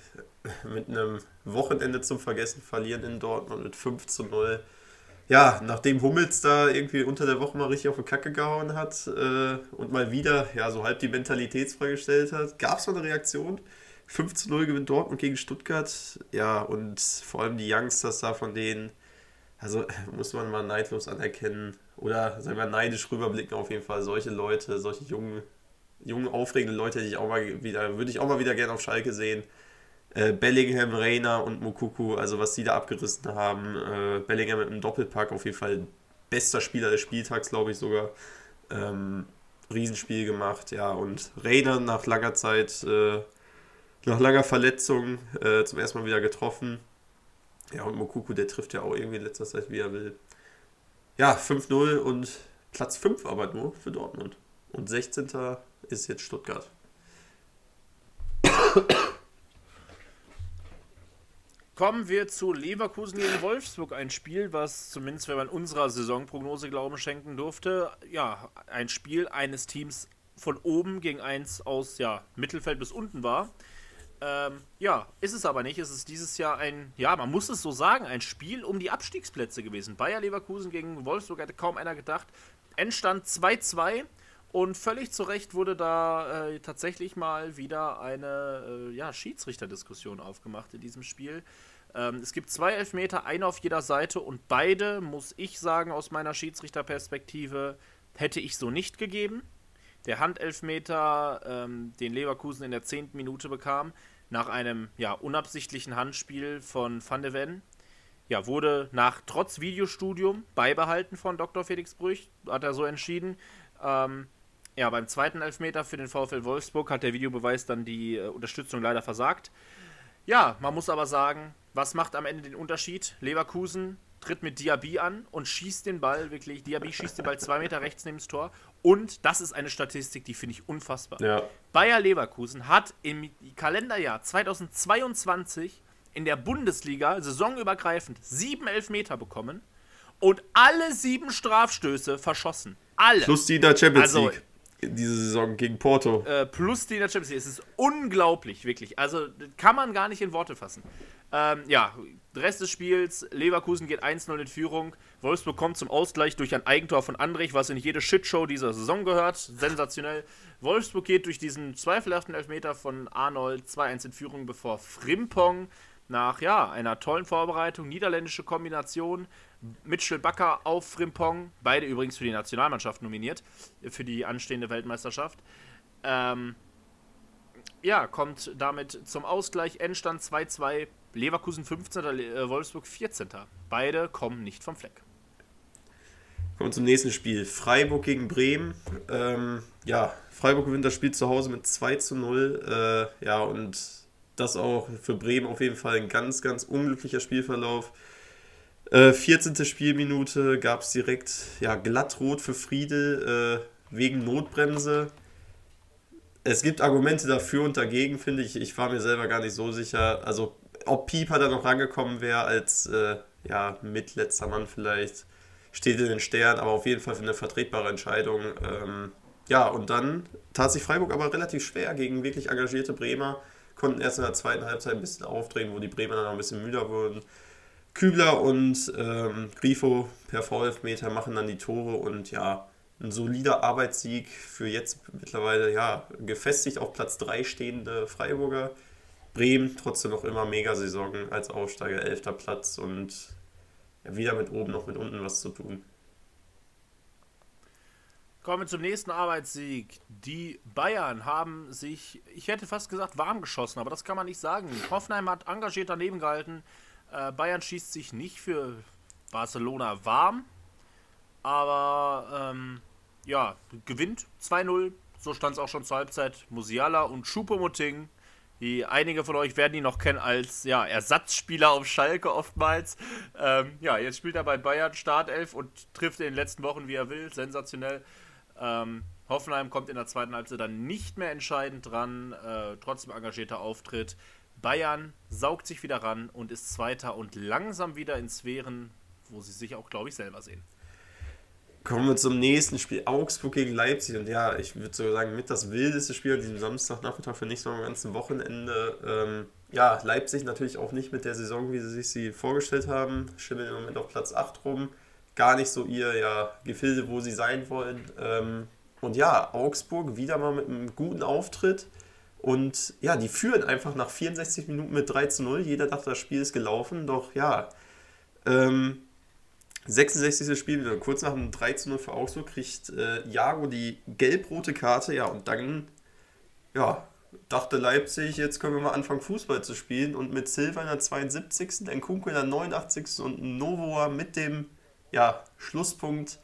mit einem Wochenende zum Vergessen verlieren in Dortmund mit fünf zu null. Ja, nachdem Hummels da irgendwie unter der Woche mal richtig auf die Kacke gehauen hat äh, und mal wieder ja, so halb die Mentalitätsfrage gestellt hat, gab es noch eine Reaktion. fünf zu null gewinnt Dortmund gegen Stuttgart. Ja, und vor allem die Youngsters da von denen, also muss man mal neidlos anerkennen oder sagen wir neidisch rüberblicken auf jeden Fall. Solche Leute, solche jungen, jungen aufregenden Leute hätte ich auch mal wieder, würde ich auch mal wieder gerne auf Schalke sehen. Bellingham, Reyna und Mokuku, also was die da abgerissen haben. Bellingham mit einem Doppelpack, auf jeden Fall bester Spieler des Spieltags, glaube ich sogar. Ähm, Riesenspiel gemacht, ja. Und Reyna nach langer Zeit, äh, nach langer Verletzung äh, zum ersten Mal wieder getroffen. Ja, und Mokuku, der trifft ja auch irgendwie in letzter Zeit, wie er will. Ja, fünf null und Platz fünf aber nur für Dortmund. Und sechzehnter ist jetzt Stuttgart. Kommen wir zu Leverkusen gegen Wolfsburg, ein Spiel, was zumindest, wenn man unserer Saisonprognose Glauben schenken durfte, ja, ein Spiel eines Teams von oben gegen eins aus ja, Mittelfeld bis unten war. Ähm, ja, ist es aber nicht. Es ist dieses Jahr ein, ja, man muss es so sagen, ein Spiel um die Abstiegsplätze gewesen. Bayer Leverkusen gegen Wolfsburg hatte kaum einer gedacht. Endstand zwei zu zwei. Und völlig zu Recht wurde da äh, tatsächlich mal wieder eine äh, ja, Schiedsrichterdiskussion aufgemacht in diesem Spiel. Ähm, es gibt zwei Elfmeter, einer auf jeder Seite und beide, muss ich sagen, aus meiner Schiedsrichterperspektive, hätte ich so nicht gegeben. Der Handelfmeter, ähm, den Leverkusen in der zehnten Minute bekam, nach einem ja, unabsichtlichen Handspiel von Van de Ven, ja, wurde nach trotz Videostudium beibehalten von Doktor Felix Brüch, hat er so entschieden. Ähm, Ja, beim zweiten Elfmeter für den VfL Wolfsburg hat der Videobeweis dann die äh, Unterstützung leider versagt. Ja, man muss aber sagen, was macht am Ende den Unterschied? Leverkusen tritt mit Diaby an und schießt den Ball wirklich. Diaby schießt den Ball zwei Meter rechts neben das Tor. Und das ist eine Statistik, die finde ich unfassbar. Ja. Bayer Leverkusen hat im Kalenderjahr zweitausendzweiundzwanzig in der Bundesliga saisonübergreifend sieben Elfmeter bekommen und alle sieben Strafstöße verschossen. Alle. Plus die in der Champions League. Also, diese Saison gegen Porto. Äh, plus die in der Champions League. Es ist unglaublich, wirklich. Also, das kann man gar nicht in Worte fassen. Ähm, ja, Rest des Spiels. Leverkusen geht eins null in Führung. Wolfsburg kommt zum Ausgleich durch ein Eigentor von Andrich, was in jede Shitshow dieser Saison gehört. Sensationell. Wolfsburg geht durch diesen zweifelhaften Elfmeter von Arnold zwei eins in Führung, bevor Frimpong nach ja, einer tollen Vorbereitung, niederländische Kombination, Mitchell Bakker auf Frimpong, beide übrigens für die Nationalmannschaft nominiert, für die anstehende Weltmeisterschaft. Ähm, ja, kommt damit zum Ausgleich. Endstand zwei zu zwei, Leverkusen fünfzehnter, Wolfsburg vierzehnter. Beide kommen nicht vom Fleck. Kommen wir zum nächsten Spiel. Freiburg gegen Bremen. Ähm, ja, Freiburg gewinnt das Spiel zu Hause mit zwei zu null. Äh, ja, und das auch für Bremen auf jeden Fall ein ganz, ganz unglücklicher Spielverlauf. Äh, vierzehnte Spielminute gab es direkt ja, glattrot für Friedel äh, wegen Notbremse. Es gibt Argumente dafür und dagegen, finde ich. Ich war mir selber gar nicht so sicher. Also ob Pieper da noch rangekommen wäre als äh, ja, mitletzter Mann vielleicht, steht in den Sternen, aber auf jeden Fall für eine vertretbare Entscheidung. Ähm, ja, und dann tat sich Freiburg aber relativ schwer gegen wirklich engagierte Bremer. Konnten erst in der zweiten Halbzeit ein bisschen aufdrehen, wo die Bremer dann noch ein bisschen müder wurden. Kübler und ähm, Grifo per Vorelfmeter machen dann die Tore und ja, ein solider Arbeitssieg für jetzt mittlerweile ja gefestigt auf Platz drei stehende Freiburger. Bremen trotzdem noch immer Mega-Saison als Aufsteiger, elfter Platz und ja, weder mit oben noch mit unten was zu tun. Kommen wir zum nächsten Arbeitssieg. Die Bayern haben sich, ich hätte fast gesagt, warm geschossen, aber das kann man nicht sagen. Hoffenheim hat engagiert daneben gehalten. Äh, Bayern schießt sich nicht für Barcelona warm, aber ähm, ja, gewinnt zwei null. So stand es auch schon zur Halbzeit. Musiala und Choupo-Moting, die einige von euch werden ihn noch kennen als ja, Ersatzspieler auf Schalke oftmals. Ähm, ja, jetzt spielt er bei Bayern Startelf und trifft in den letzten Wochen, wie er will. Sensationell. Ähm, Hoffenheim kommt in der zweiten Halbzeit dann nicht mehr entscheidend dran, äh, trotzdem engagierter Auftritt. Bayern saugt sich wieder ran und ist Zweiter und langsam wieder in Sphären, wo sie sich auch, glaube ich, selber sehen. Kommen wir zum nächsten Spiel, Augsburg gegen Leipzig. Und ja, ich würde sogar sagen, mit das wildeste Spiel an diesem Samstagnachmittag, für nicht so am ganzen Wochenende. Ähm, ja, Leipzig natürlich auch nicht mit der Saison, wie sie sich sie vorgestellt haben. Schimmel im Moment auf Platz acht rum. Gar nicht so ihr ja, Gefilde, wo sie sein wollen. Ähm, und ja, Augsburg wieder mal mit einem guten Auftritt. Und ja, die führen einfach nach vierundsechzig Minuten mit drei zu null. Jeder dachte, das Spiel ist gelaufen. Doch ja, ähm... sechsundsechzigste Spiel, kurz nach dem drei zu null für Augsburg, kriegt äh, Jago die gelb-rote Karte. Ja, und dann ja, dachte Leipzig, jetzt können wir mal anfangen, Fußball zu spielen. Und mit Silva in der zweiundsiebzigsten, Nkunku in der neunundachtzigsten und Novoa mit dem ja, Schlusspunkt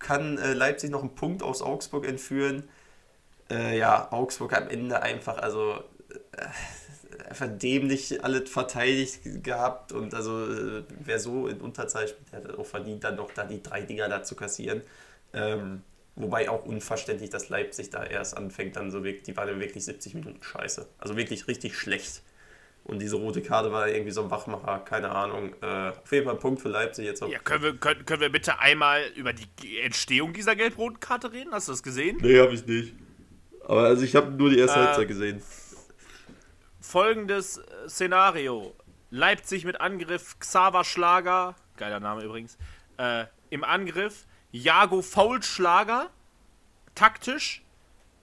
kann äh, Leipzig noch einen Punkt aus Augsburg entführen. Äh, ja, Augsburg am Ende einfach, also... Äh, einfach dämlich alles verteidigt gehabt und also äh, wer so in Unterzeichen, der hat auch verdient, dann noch da die drei Dinger da zu kassieren. Ähm, wobei auch unverständlich, dass Leipzig da erst anfängt, dann so wirklich, die waren ja wirklich siebzig Minuten scheiße. Also wirklich richtig schlecht. Und diese rote Karte war irgendwie so ein Wachmacher, keine Ahnung. Äh, auf jeden Fall ein Punkt für Leipzig jetzt. Ja, können wir, können, können wir bitte einmal über die Entstehung dieser gelb-roten Karte reden? Hast du das gesehen? Nee, hab ich nicht. Aber also ich habe nur die erste äh, Halbzeit gesehen. Folgendes Szenario: Leipzig mit Angriff, Xaver Schlager, geiler Name übrigens, äh, im Angriff, Jago fault Schlager, taktisch,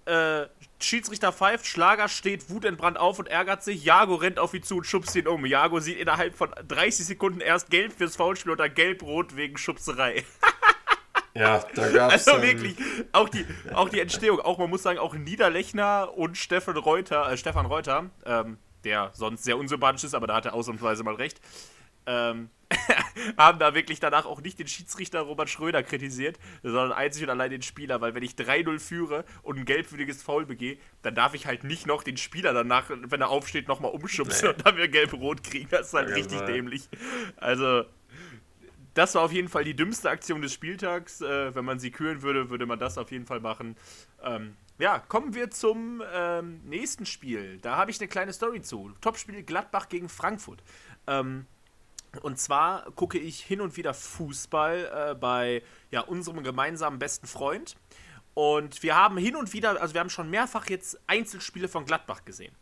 äh, Schiedsrichter pfeift, Schlager steht wutentbrannt auf und ärgert sich, Jago rennt auf ihn zu und schubst ihn um. Jago sieht innerhalb von dreißig Sekunden erst gelb fürs Foulspiel oder gelb-rot wegen Schubserei. Ja, da gab's also wirklich, auch die, auch die Entstehung, auch man muss sagen, auch Niederlechner und Stefan Reuter, äh, Stefan Reuter, ähm, der sonst sehr unsympathisch ist, aber da hat er ausnahmsweise mal recht, ähm, haben da wirklich danach auch nicht den Schiedsrichter Robert Schröder kritisiert, sondern einzig und allein den Spieler, weil wenn ich drei null führe und ein gelbwürdiges Foul begehe, dann darf ich halt nicht noch den Spieler danach, wenn er aufsteht, nochmal umschubsen nee. und dann wir gelb-rot kriegen, das ist halt ja, richtig war. dämlich. Also... Das war auf jeden Fall die dümmste Aktion des Spieltags. Äh, wenn man sie küren würde, würde man das auf jeden Fall machen. Ähm, ja, kommen wir zum ähm, nächsten Spiel. Da habe ich eine kleine Story zu. Topspiel Gladbach gegen Frankfurt. Ähm, und zwar gucke ich hin und wieder Fußball äh, bei ja, unserem gemeinsamen besten Freund. Und wir haben hin und wieder, also wir haben schon mehrfach jetzt Einzelspiele von Gladbach gesehen.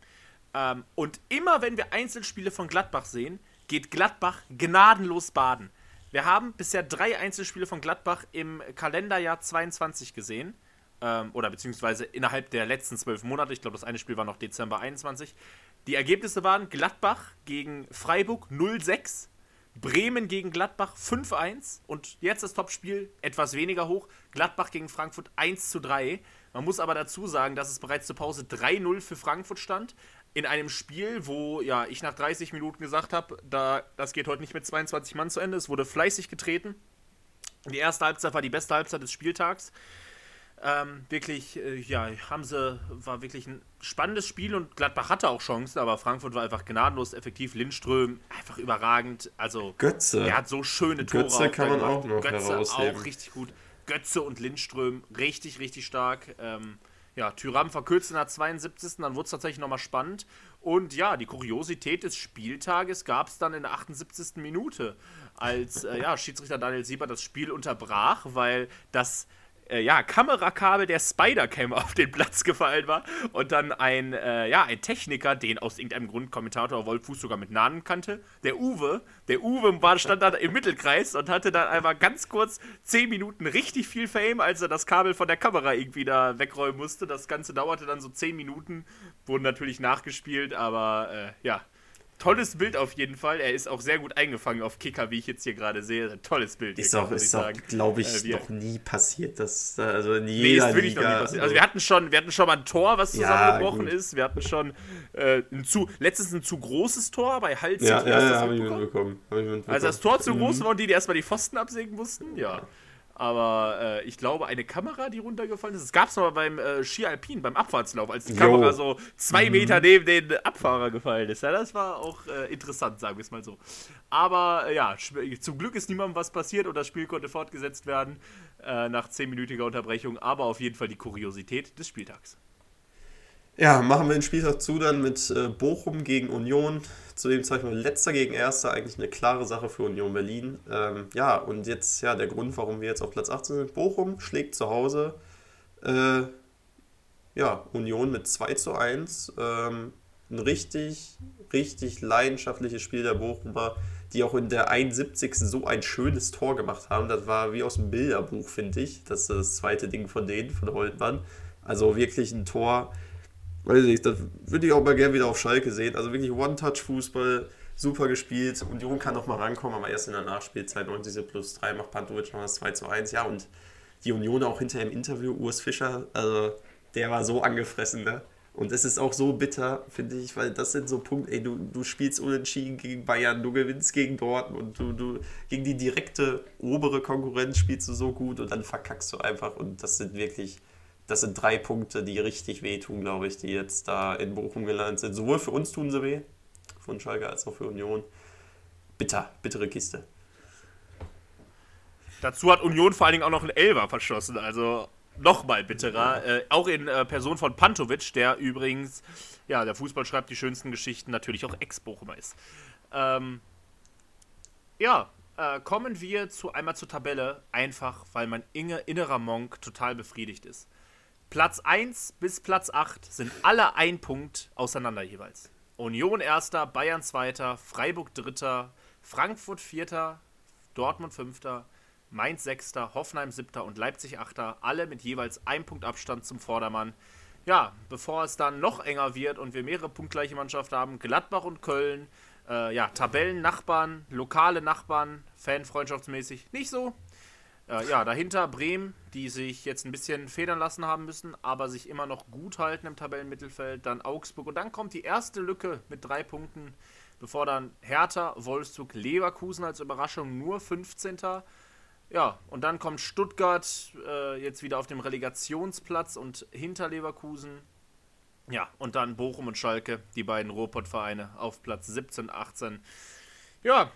Ähm, und immer wenn wir Einzelspiele von Gladbach sehen, geht Gladbach gnadenlos baden. Wir haben bisher drei Einzelspiele von Gladbach im Kalenderjahr zweiundzwanzig gesehen. Ähm, oder beziehungsweise innerhalb der letzten zwölf Monate. Ich glaube, das eine Spiel war noch Dezember einundzwanzig. Die Ergebnisse waren Gladbach gegen Freiburg null sechs, Bremen gegen Gladbach fünf eins. Und jetzt das Topspiel etwas weniger hoch. Gladbach gegen Frankfurt eins zu drei. Man muss aber dazu sagen, dass es bereits zur Pause drei null für Frankfurt stand. In einem Spiel, wo ja, ich nach dreißig Minuten gesagt habe, da, das geht heute nicht mit zweiundzwanzig Mann zu Ende. Es wurde fleißig getreten. Die erste Halbzeit war die beste Halbzeit des Spieltags. Ähm, wirklich, äh, ja, haben sie, war wirklich ein spannendes Spiel und Gladbach hatte auch Chancen, aber Frankfurt war einfach gnadenlos effektiv. Lindström einfach überragend. Also, Götze. Er hat so schöne Tore. Götze kann man auch noch Götze herausheben. Auch richtig gut. Götze und Lindström richtig, richtig stark. Ähm, Ja, Thuram verkürzt in der zweiundsiebzigsten Dann wurde es tatsächlich nochmal spannend. Und ja, die Kuriosität des Spieltages gab es dann in der achtundsiebzigsten Minute, als äh, ja, Schiedsrichter Daniel Sieber das Spiel unterbrach, weil das äh, ja, Kamerakabel der Spider-Cam auf den Platz gefallen war. Und dann ein, äh, ja, ein Techniker, den aus irgendeinem Grund Kommentator Wolf Fuß sogar mit Namen kannte, der Uwe. Der Uwe war, stand dann im Mittelkreis und hatte dann einfach ganz kurz zehn Minuten richtig viel Fame, als er das Kabel von der Kamera irgendwie da wegräumen musste. Das Ganze dauerte dann so zehn Minuten, wurden natürlich nachgespielt, aber äh, ja, tolles Bild auf jeden Fall. Er ist auch sehr gut eingefangen auf Kicker, wie ich jetzt hier gerade sehe. Tolles Bild. Ist auch, ist auch glaube ich, äh, noch nie passiert. Dass, also in jeder nee, ist Liga. Noch nie passiert. Also wir hatten, schon, wir hatten schon mal ein Tor, was zusammengebrochen ja, ist. Wir hatten schon äh, ein zu, letztens ein zu großes Tor bei Hals. Ja, ja, ja habe ich mitbekommen. Hab mitbekommen. Also das Tor zu mhm. groß war und die, die erstmal die Pfosten absägen mussten, ja. Aber äh, ich glaube, eine Kamera, die runtergefallen ist, das gab es noch mal beim äh, Ski Alpin, beim Abfahrtslauf, als die jo. Kamera so zwei mhm. Meter neben den Abfahrer gefallen ist. Ja, das war auch äh, interessant, sagen wir es mal so. Aber äh, ja, zum Glück ist niemandem was passiert und das Spiel konnte fortgesetzt werden äh, nach zehnminütiger Unterbrechung. Aber auf jeden Fall die Kuriosität des Spieltags. Ja, machen wir den Spieltag zu dann mit äh, Bochum gegen Union. Zu dem Zeitpunkt letzter gegen erster, eigentlich eine klare Sache für Union Berlin. Ähm, ja, und jetzt ja der Grund, warum wir jetzt auf Platz achtzehn sind. Bochum schlägt zu Hause äh, ja, Union mit zwei zu eins. Ähm, ein richtig, richtig leidenschaftliches Spiel der Bochumer, die auch in der einundsiebzigsten so ein schönes Tor gemacht haben. Das war wie aus dem Bilderbuch, finde ich. Das ist das zweite Ding von denen, von Holtmann. Also wirklich ein Tor, weiß ich, das würde ich auch mal gerne wieder auf Schalke sehen. Also wirklich One-Touch-Fußball, super gespielt. Union kann nochmal rankommen, aber erst in der Nachspielzeit, neunzig plus drei, macht Pantovic noch das zwei zu eins. Ja, und die Union auch hinterher im Interview, Urs Fischer, also der war so angefressen, ne? Und es ist auch so bitter, finde ich, weil das sind so Punkte, ey, du, du spielst unentschieden gegen Bayern, du gewinnst gegen Dortmund, du, du gegen die direkte obere Konkurrenz spielst du so gut und dann verkackst du einfach. Und das sind wirklich, das sind drei Punkte, die richtig wehtun, glaube ich, die jetzt da in Bochum gelandet sind. Sowohl für uns tun sie weh, von Schalke, als auch für Union. Bitter, bittere Kiste. Dazu hat Union vor allen Dingen auch noch einen Elfer verschossen, also nochmal bitterer, äh, auch in äh, Person von Pantovic, der übrigens, ja, der Fußball schreibt die schönsten Geschichten, natürlich auch Ex-Bochumer ist. Ähm, ja, äh, kommen wir zu einmal zur Tabelle, einfach weil mein inge, innerer Monk total befriedigt ist. Platz eins bis Platz acht sind alle ein Punkt auseinander jeweils. Union erster, Bayern zweiter, Freiburg dritter, Frankfurt vierter, Dortmund fünfter, Mainz sechster, Hoffenheim siebter und Leipzig achter, alle mit jeweils einem Punkt Abstand zum Vordermann. Ja, bevor es dann noch enger wird und wir mehrere punktgleiche Mannschaften haben, Gladbach und Köln, äh, ja, Tabellennachbarn, lokale Nachbarn, fanfreundschaftsmäßig nicht so. Äh, ja, dahinter Bremen, die sich jetzt ein bisschen federn lassen haben müssen, aber sich immer noch gut halten im Tabellenmittelfeld, dann Augsburg und dann kommt die erste Lücke mit drei Punkten, bevor dann Hertha, Wolfsburg, Leverkusen als Überraschung nur fünfzehnter. Ja, und dann kommt Stuttgart äh, jetzt wieder auf dem Relegationsplatz und hinter Leverkusen. Ja, und dann Bochum und Schalke, die beiden Ruhrpott-Vereine auf Platz siebzehn, achtzehn. Ja,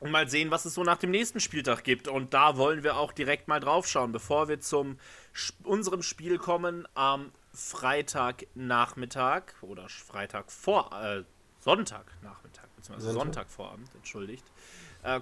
und mal sehen, was es so nach dem nächsten Spieltag gibt. Und da wollen wir auch direkt mal drauf schauen, bevor wir zum unserem Spiel kommen am Freitagnachmittag oder Freitagvor äh, Sonntagnachmittag, beziehungsweise Sonntagvorabend, entschuldigt.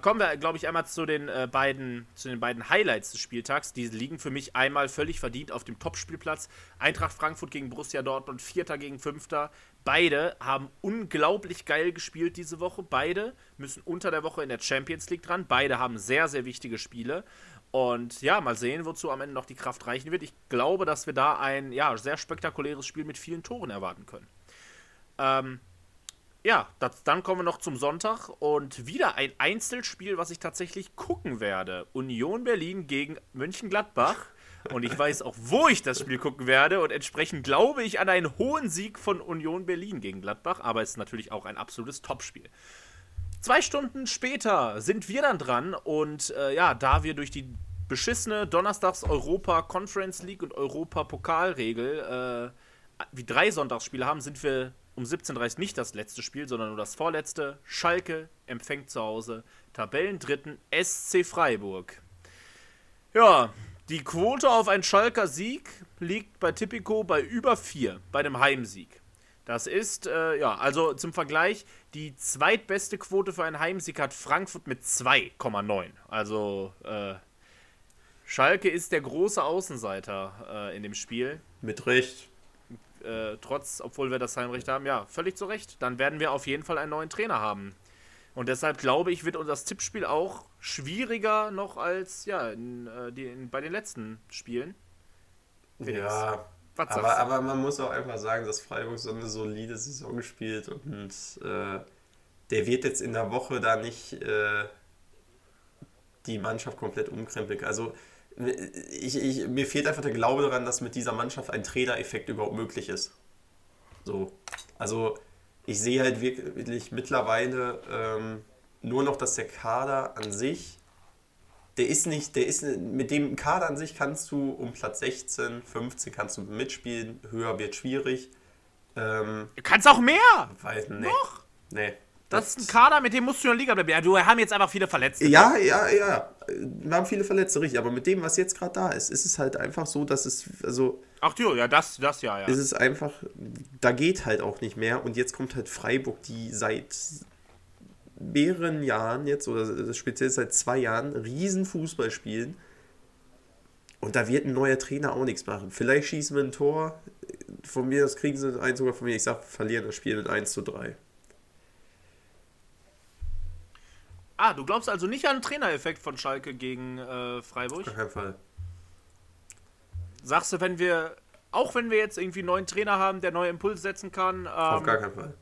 Kommen wir, glaube ich, einmal zu den, äh, beiden, zu den beiden Highlights des Spieltags. Die liegen für mich einmal völlig verdient auf dem Topspielplatz. Eintracht Frankfurt gegen Borussia Dortmund, Vierter gegen Fünfter. Beide haben unglaublich geil gespielt diese Woche. Beide müssen unter der Woche in der Champions League dran. Beide haben sehr, sehr wichtige Spiele. Und ja, mal sehen, wozu am Ende noch die Kraft reichen wird. Ich glaube, dass wir da ein ja, sehr spektakuläres Spiel mit vielen Toren erwarten können. Ähm... Ja, das, dann kommen wir noch zum Sonntag und wieder ein Einzelspiel, was ich tatsächlich gucken werde. Union Berlin gegen Mönchengladbach und ich weiß auch, wo ich das Spiel gucken werde und entsprechend glaube ich an einen hohen Sieg von Union Berlin gegen Gladbach, aber es ist natürlich auch ein absolutes Topspiel. Zwei Stunden später sind wir dann dran und äh, ja, da wir durch die beschissene Donnerstags-Europa-Conference-League und Europa-Pokalregel äh, wie drei Sonntagsspiele haben, sind wir um siebzehn Uhr dreißig nicht das letzte Spiel, sondern nur das vorletzte. Schalke empfängt zu Hause Tabellendritten S C Freiburg. Ja, die Quote auf einen Schalker Sieg liegt bei Tipico bei über vier, bei einem Heimsieg. Das ist, äh, ja, also zum Vergleich, die zweitbeste Quote für einen Heimsieg hat Frankfurt mit zwei Komma neun. Also, äh, Schalke ist der große Außenseiter äh, in dem Spiel. Mit Recht. Äh, trotz, obwohl wir das Heimrecht haben, ja, völlig zu Recht. Dann werden wir auf jeden Fall einen neuen Trainer haben. Und deshalb glaube ich, wird unser Tippspiel auch schwieriger noch als ja in, äh, die, in, bei den letzten Spielen. Felix, ja, was sagst du? aber, aber man muss auch einfach sagen, dass Freiburg so eine solide Saison spielt und äh, der wird jetzt in der Woche da nicht äh, die Mannschaft komplett umkrempeln. Also Ich, ich, mir fehlt einfach der Glaube daran, dass mit dieser Mannschaft ein Trainereffekt überhaupt möglich ist. So. Also ich sehe halt wirklich mittlerweile ähm, nur noch, dass der Kader an sich, der ist nicht, der ist mit dem Kader an sich kannst du um Platz sechzehn, fünfzehn kannst du mitspielen, höher wird schwierig. Ähm, du kannst auch mehr! Weiß, nee. Noch? Nee. Das ist ein Kader, mit dem musst du in der Liga bleiben. Ja, wir haben jetzt einfach viele Verletzte. Ja, ja, ja. Wir haben viele Verletzte, richtig. Aber mit dem, was jetzt gerade da ist, ist es halt einfach so, dass es, also... Ach jo, ja, das, das ja, ja. Es ist einfach, da geht halt auch nicht mehr. Und jetzt kommt halt Freiburg, die seit mehreren Jahren jetzt, oder speziell seit zwei Jahren, riesen Fußball spielen. Und da wird ein neuer Trainer auch nichts machen. Vielleicht schießen wir ein Tor, von mir, das kriegen sie eins sogar von mir. Ich sag, wir verlieren das Spiel mit eins zu drei. Ah, du glaubst also nicht an den Trainereffekt von Schalke gegen äh, Freiburg? Auf keinen Fall. Sagst du, wenn wir, auch wenn wir jetzt irgendwie einen neuen Trainer haben, der neue Impuls setzen kann? Ähm, Auf gar keinen Fall.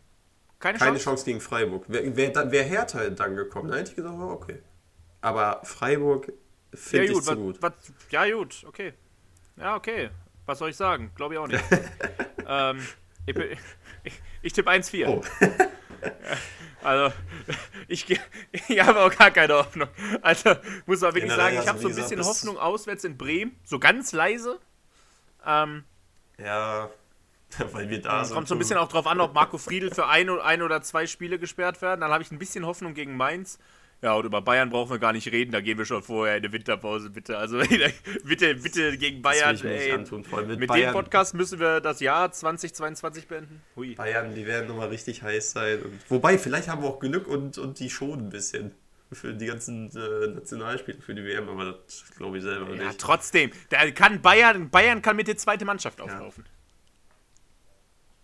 Keine, keine Chance? Chance gegen Freiburg. Wäre wär, wär, wär Hertha dann gekommen, dann hätte ich gesagt, okay. Aber Freiburg finde ja, ich gut, zu gut. Was, ja gut, okay. Ja, okay. Was soll ich sagen? Glaube ich auch nicht. ähm, ich ich, ich tippe eins vier. Oh. Also, ich, ich habe auch gar keine Hoffnung. Also, muss man wirklich Generell sagen, ich habe so ein gesagt, bisschen Hoffnung auswärts in Bremen. So ganz leise. Ähm, ja, weil wir da sind. Kommt so ein bisschen auch drauf an, ob Marco Friedl für ein, ein oder zwei Spiele gesperrt werden. Dann habe ich ein bisschen Hoffnung gegen Mainz. Ja, und über Bayern brauchen wir gar nicht reden, da gehen wir schon vorher in eine Winterpause, bitte. Also bitte, bitte gegen Bayern. Das will ich mir nicht antun, vor allem mit, mit Bayern. Dem Podcast müssen wir das Jahr zweitausendzweiundzwanzig beenden. Hui. Bayern, die werden nochmal richtig heiß sein. Und, wobei, vielleicht haben wir auch Glück und, und die schonen ein bisschen. Für die ganzen äh, Nationalspiele, für die W M, aber das glaube ich selber ja, nicht. Trotzdem, da kann Bayern, Bayern kann mit der zweiten Mannschaft auflaufen.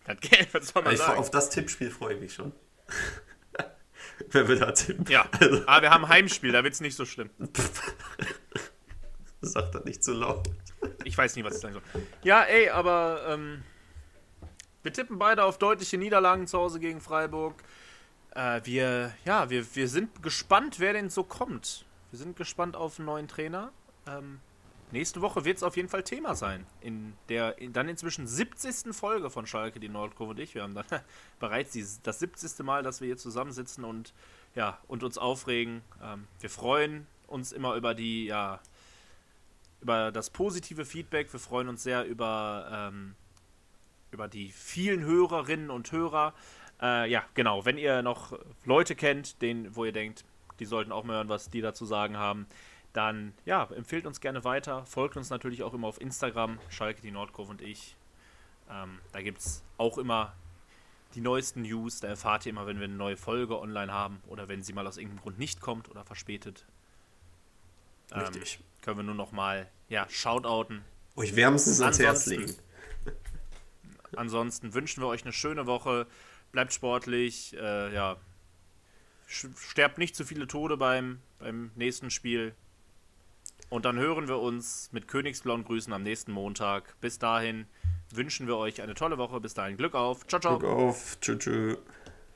Ja. Das geht, was soll man ich, sagen. Auf das Tippspiel freue ich mich schon. Wenn wir da tippen. Ja, also. Aber wir haben Heimspiel, da wird es nicht so schlimm. Sag das nicht zu laut. Ich weiß nicht, was ich sagen soll. Ja, ey, aber ähm, wir tippen beide auf deutliche Niederlagen zu Hause gegen Freiburg. Äh, wir, ja, wir, wir sind gespannt, wer denn so kommt. Wir sind gespannt auf einen neuen Trainer. Ähm, nächste Woche wird es auf jeden Fall Thema sein. In der in, dann inzwischen siebzigsten Folge von Schalke, die Nordkurve und ich. Wir haben dann bereits die, das siebzigste Mal, dass wir hier zusammensitzen und, ja, und uns aufregen. Ähm, wir freuen uns immer über die, ja, über das positive Feedback. Wir freuen uns sehr über, ähm, über die vielen Hörerinnen und Hörer. Äh, ja, genau. Wenn ihr noch Leute kennt, denen, wo ihr denkt, die sollten auch mal hören, was die dazu sagen haben, dann, ja, empfehlt uns gerne weiter. Folgt uns natürlich auch immer auf Instagram, Schalke, die Nordkurve und ich. Ähm, da gibt es auch immer die neuesten News. Da erfahrt ihr immer, wenn wir eine neue Folge online haben oder wenn sie mal aus irgendeinem Grund nicht kommt oder verspätet. Ähm, Richtig. Können wir nur noch mal, ja, shoutouten. Euch wärmstens ans Herz legen. Ansonsten wünschen wir euch eine schöne Woche. Bleibt sportlich. Äh, ja, Sch- sterbt nicht zu viele Tode beim, beim nächsten Spiel. Und dann hören wir uns mit königsblauen Grüßen am nächsten Montag. Bis dahin wünschen wir euch eine tolle Woche. Bis dahin, Glück auf. Ciao, ciao. Glück auf. Tschüss, tschüss.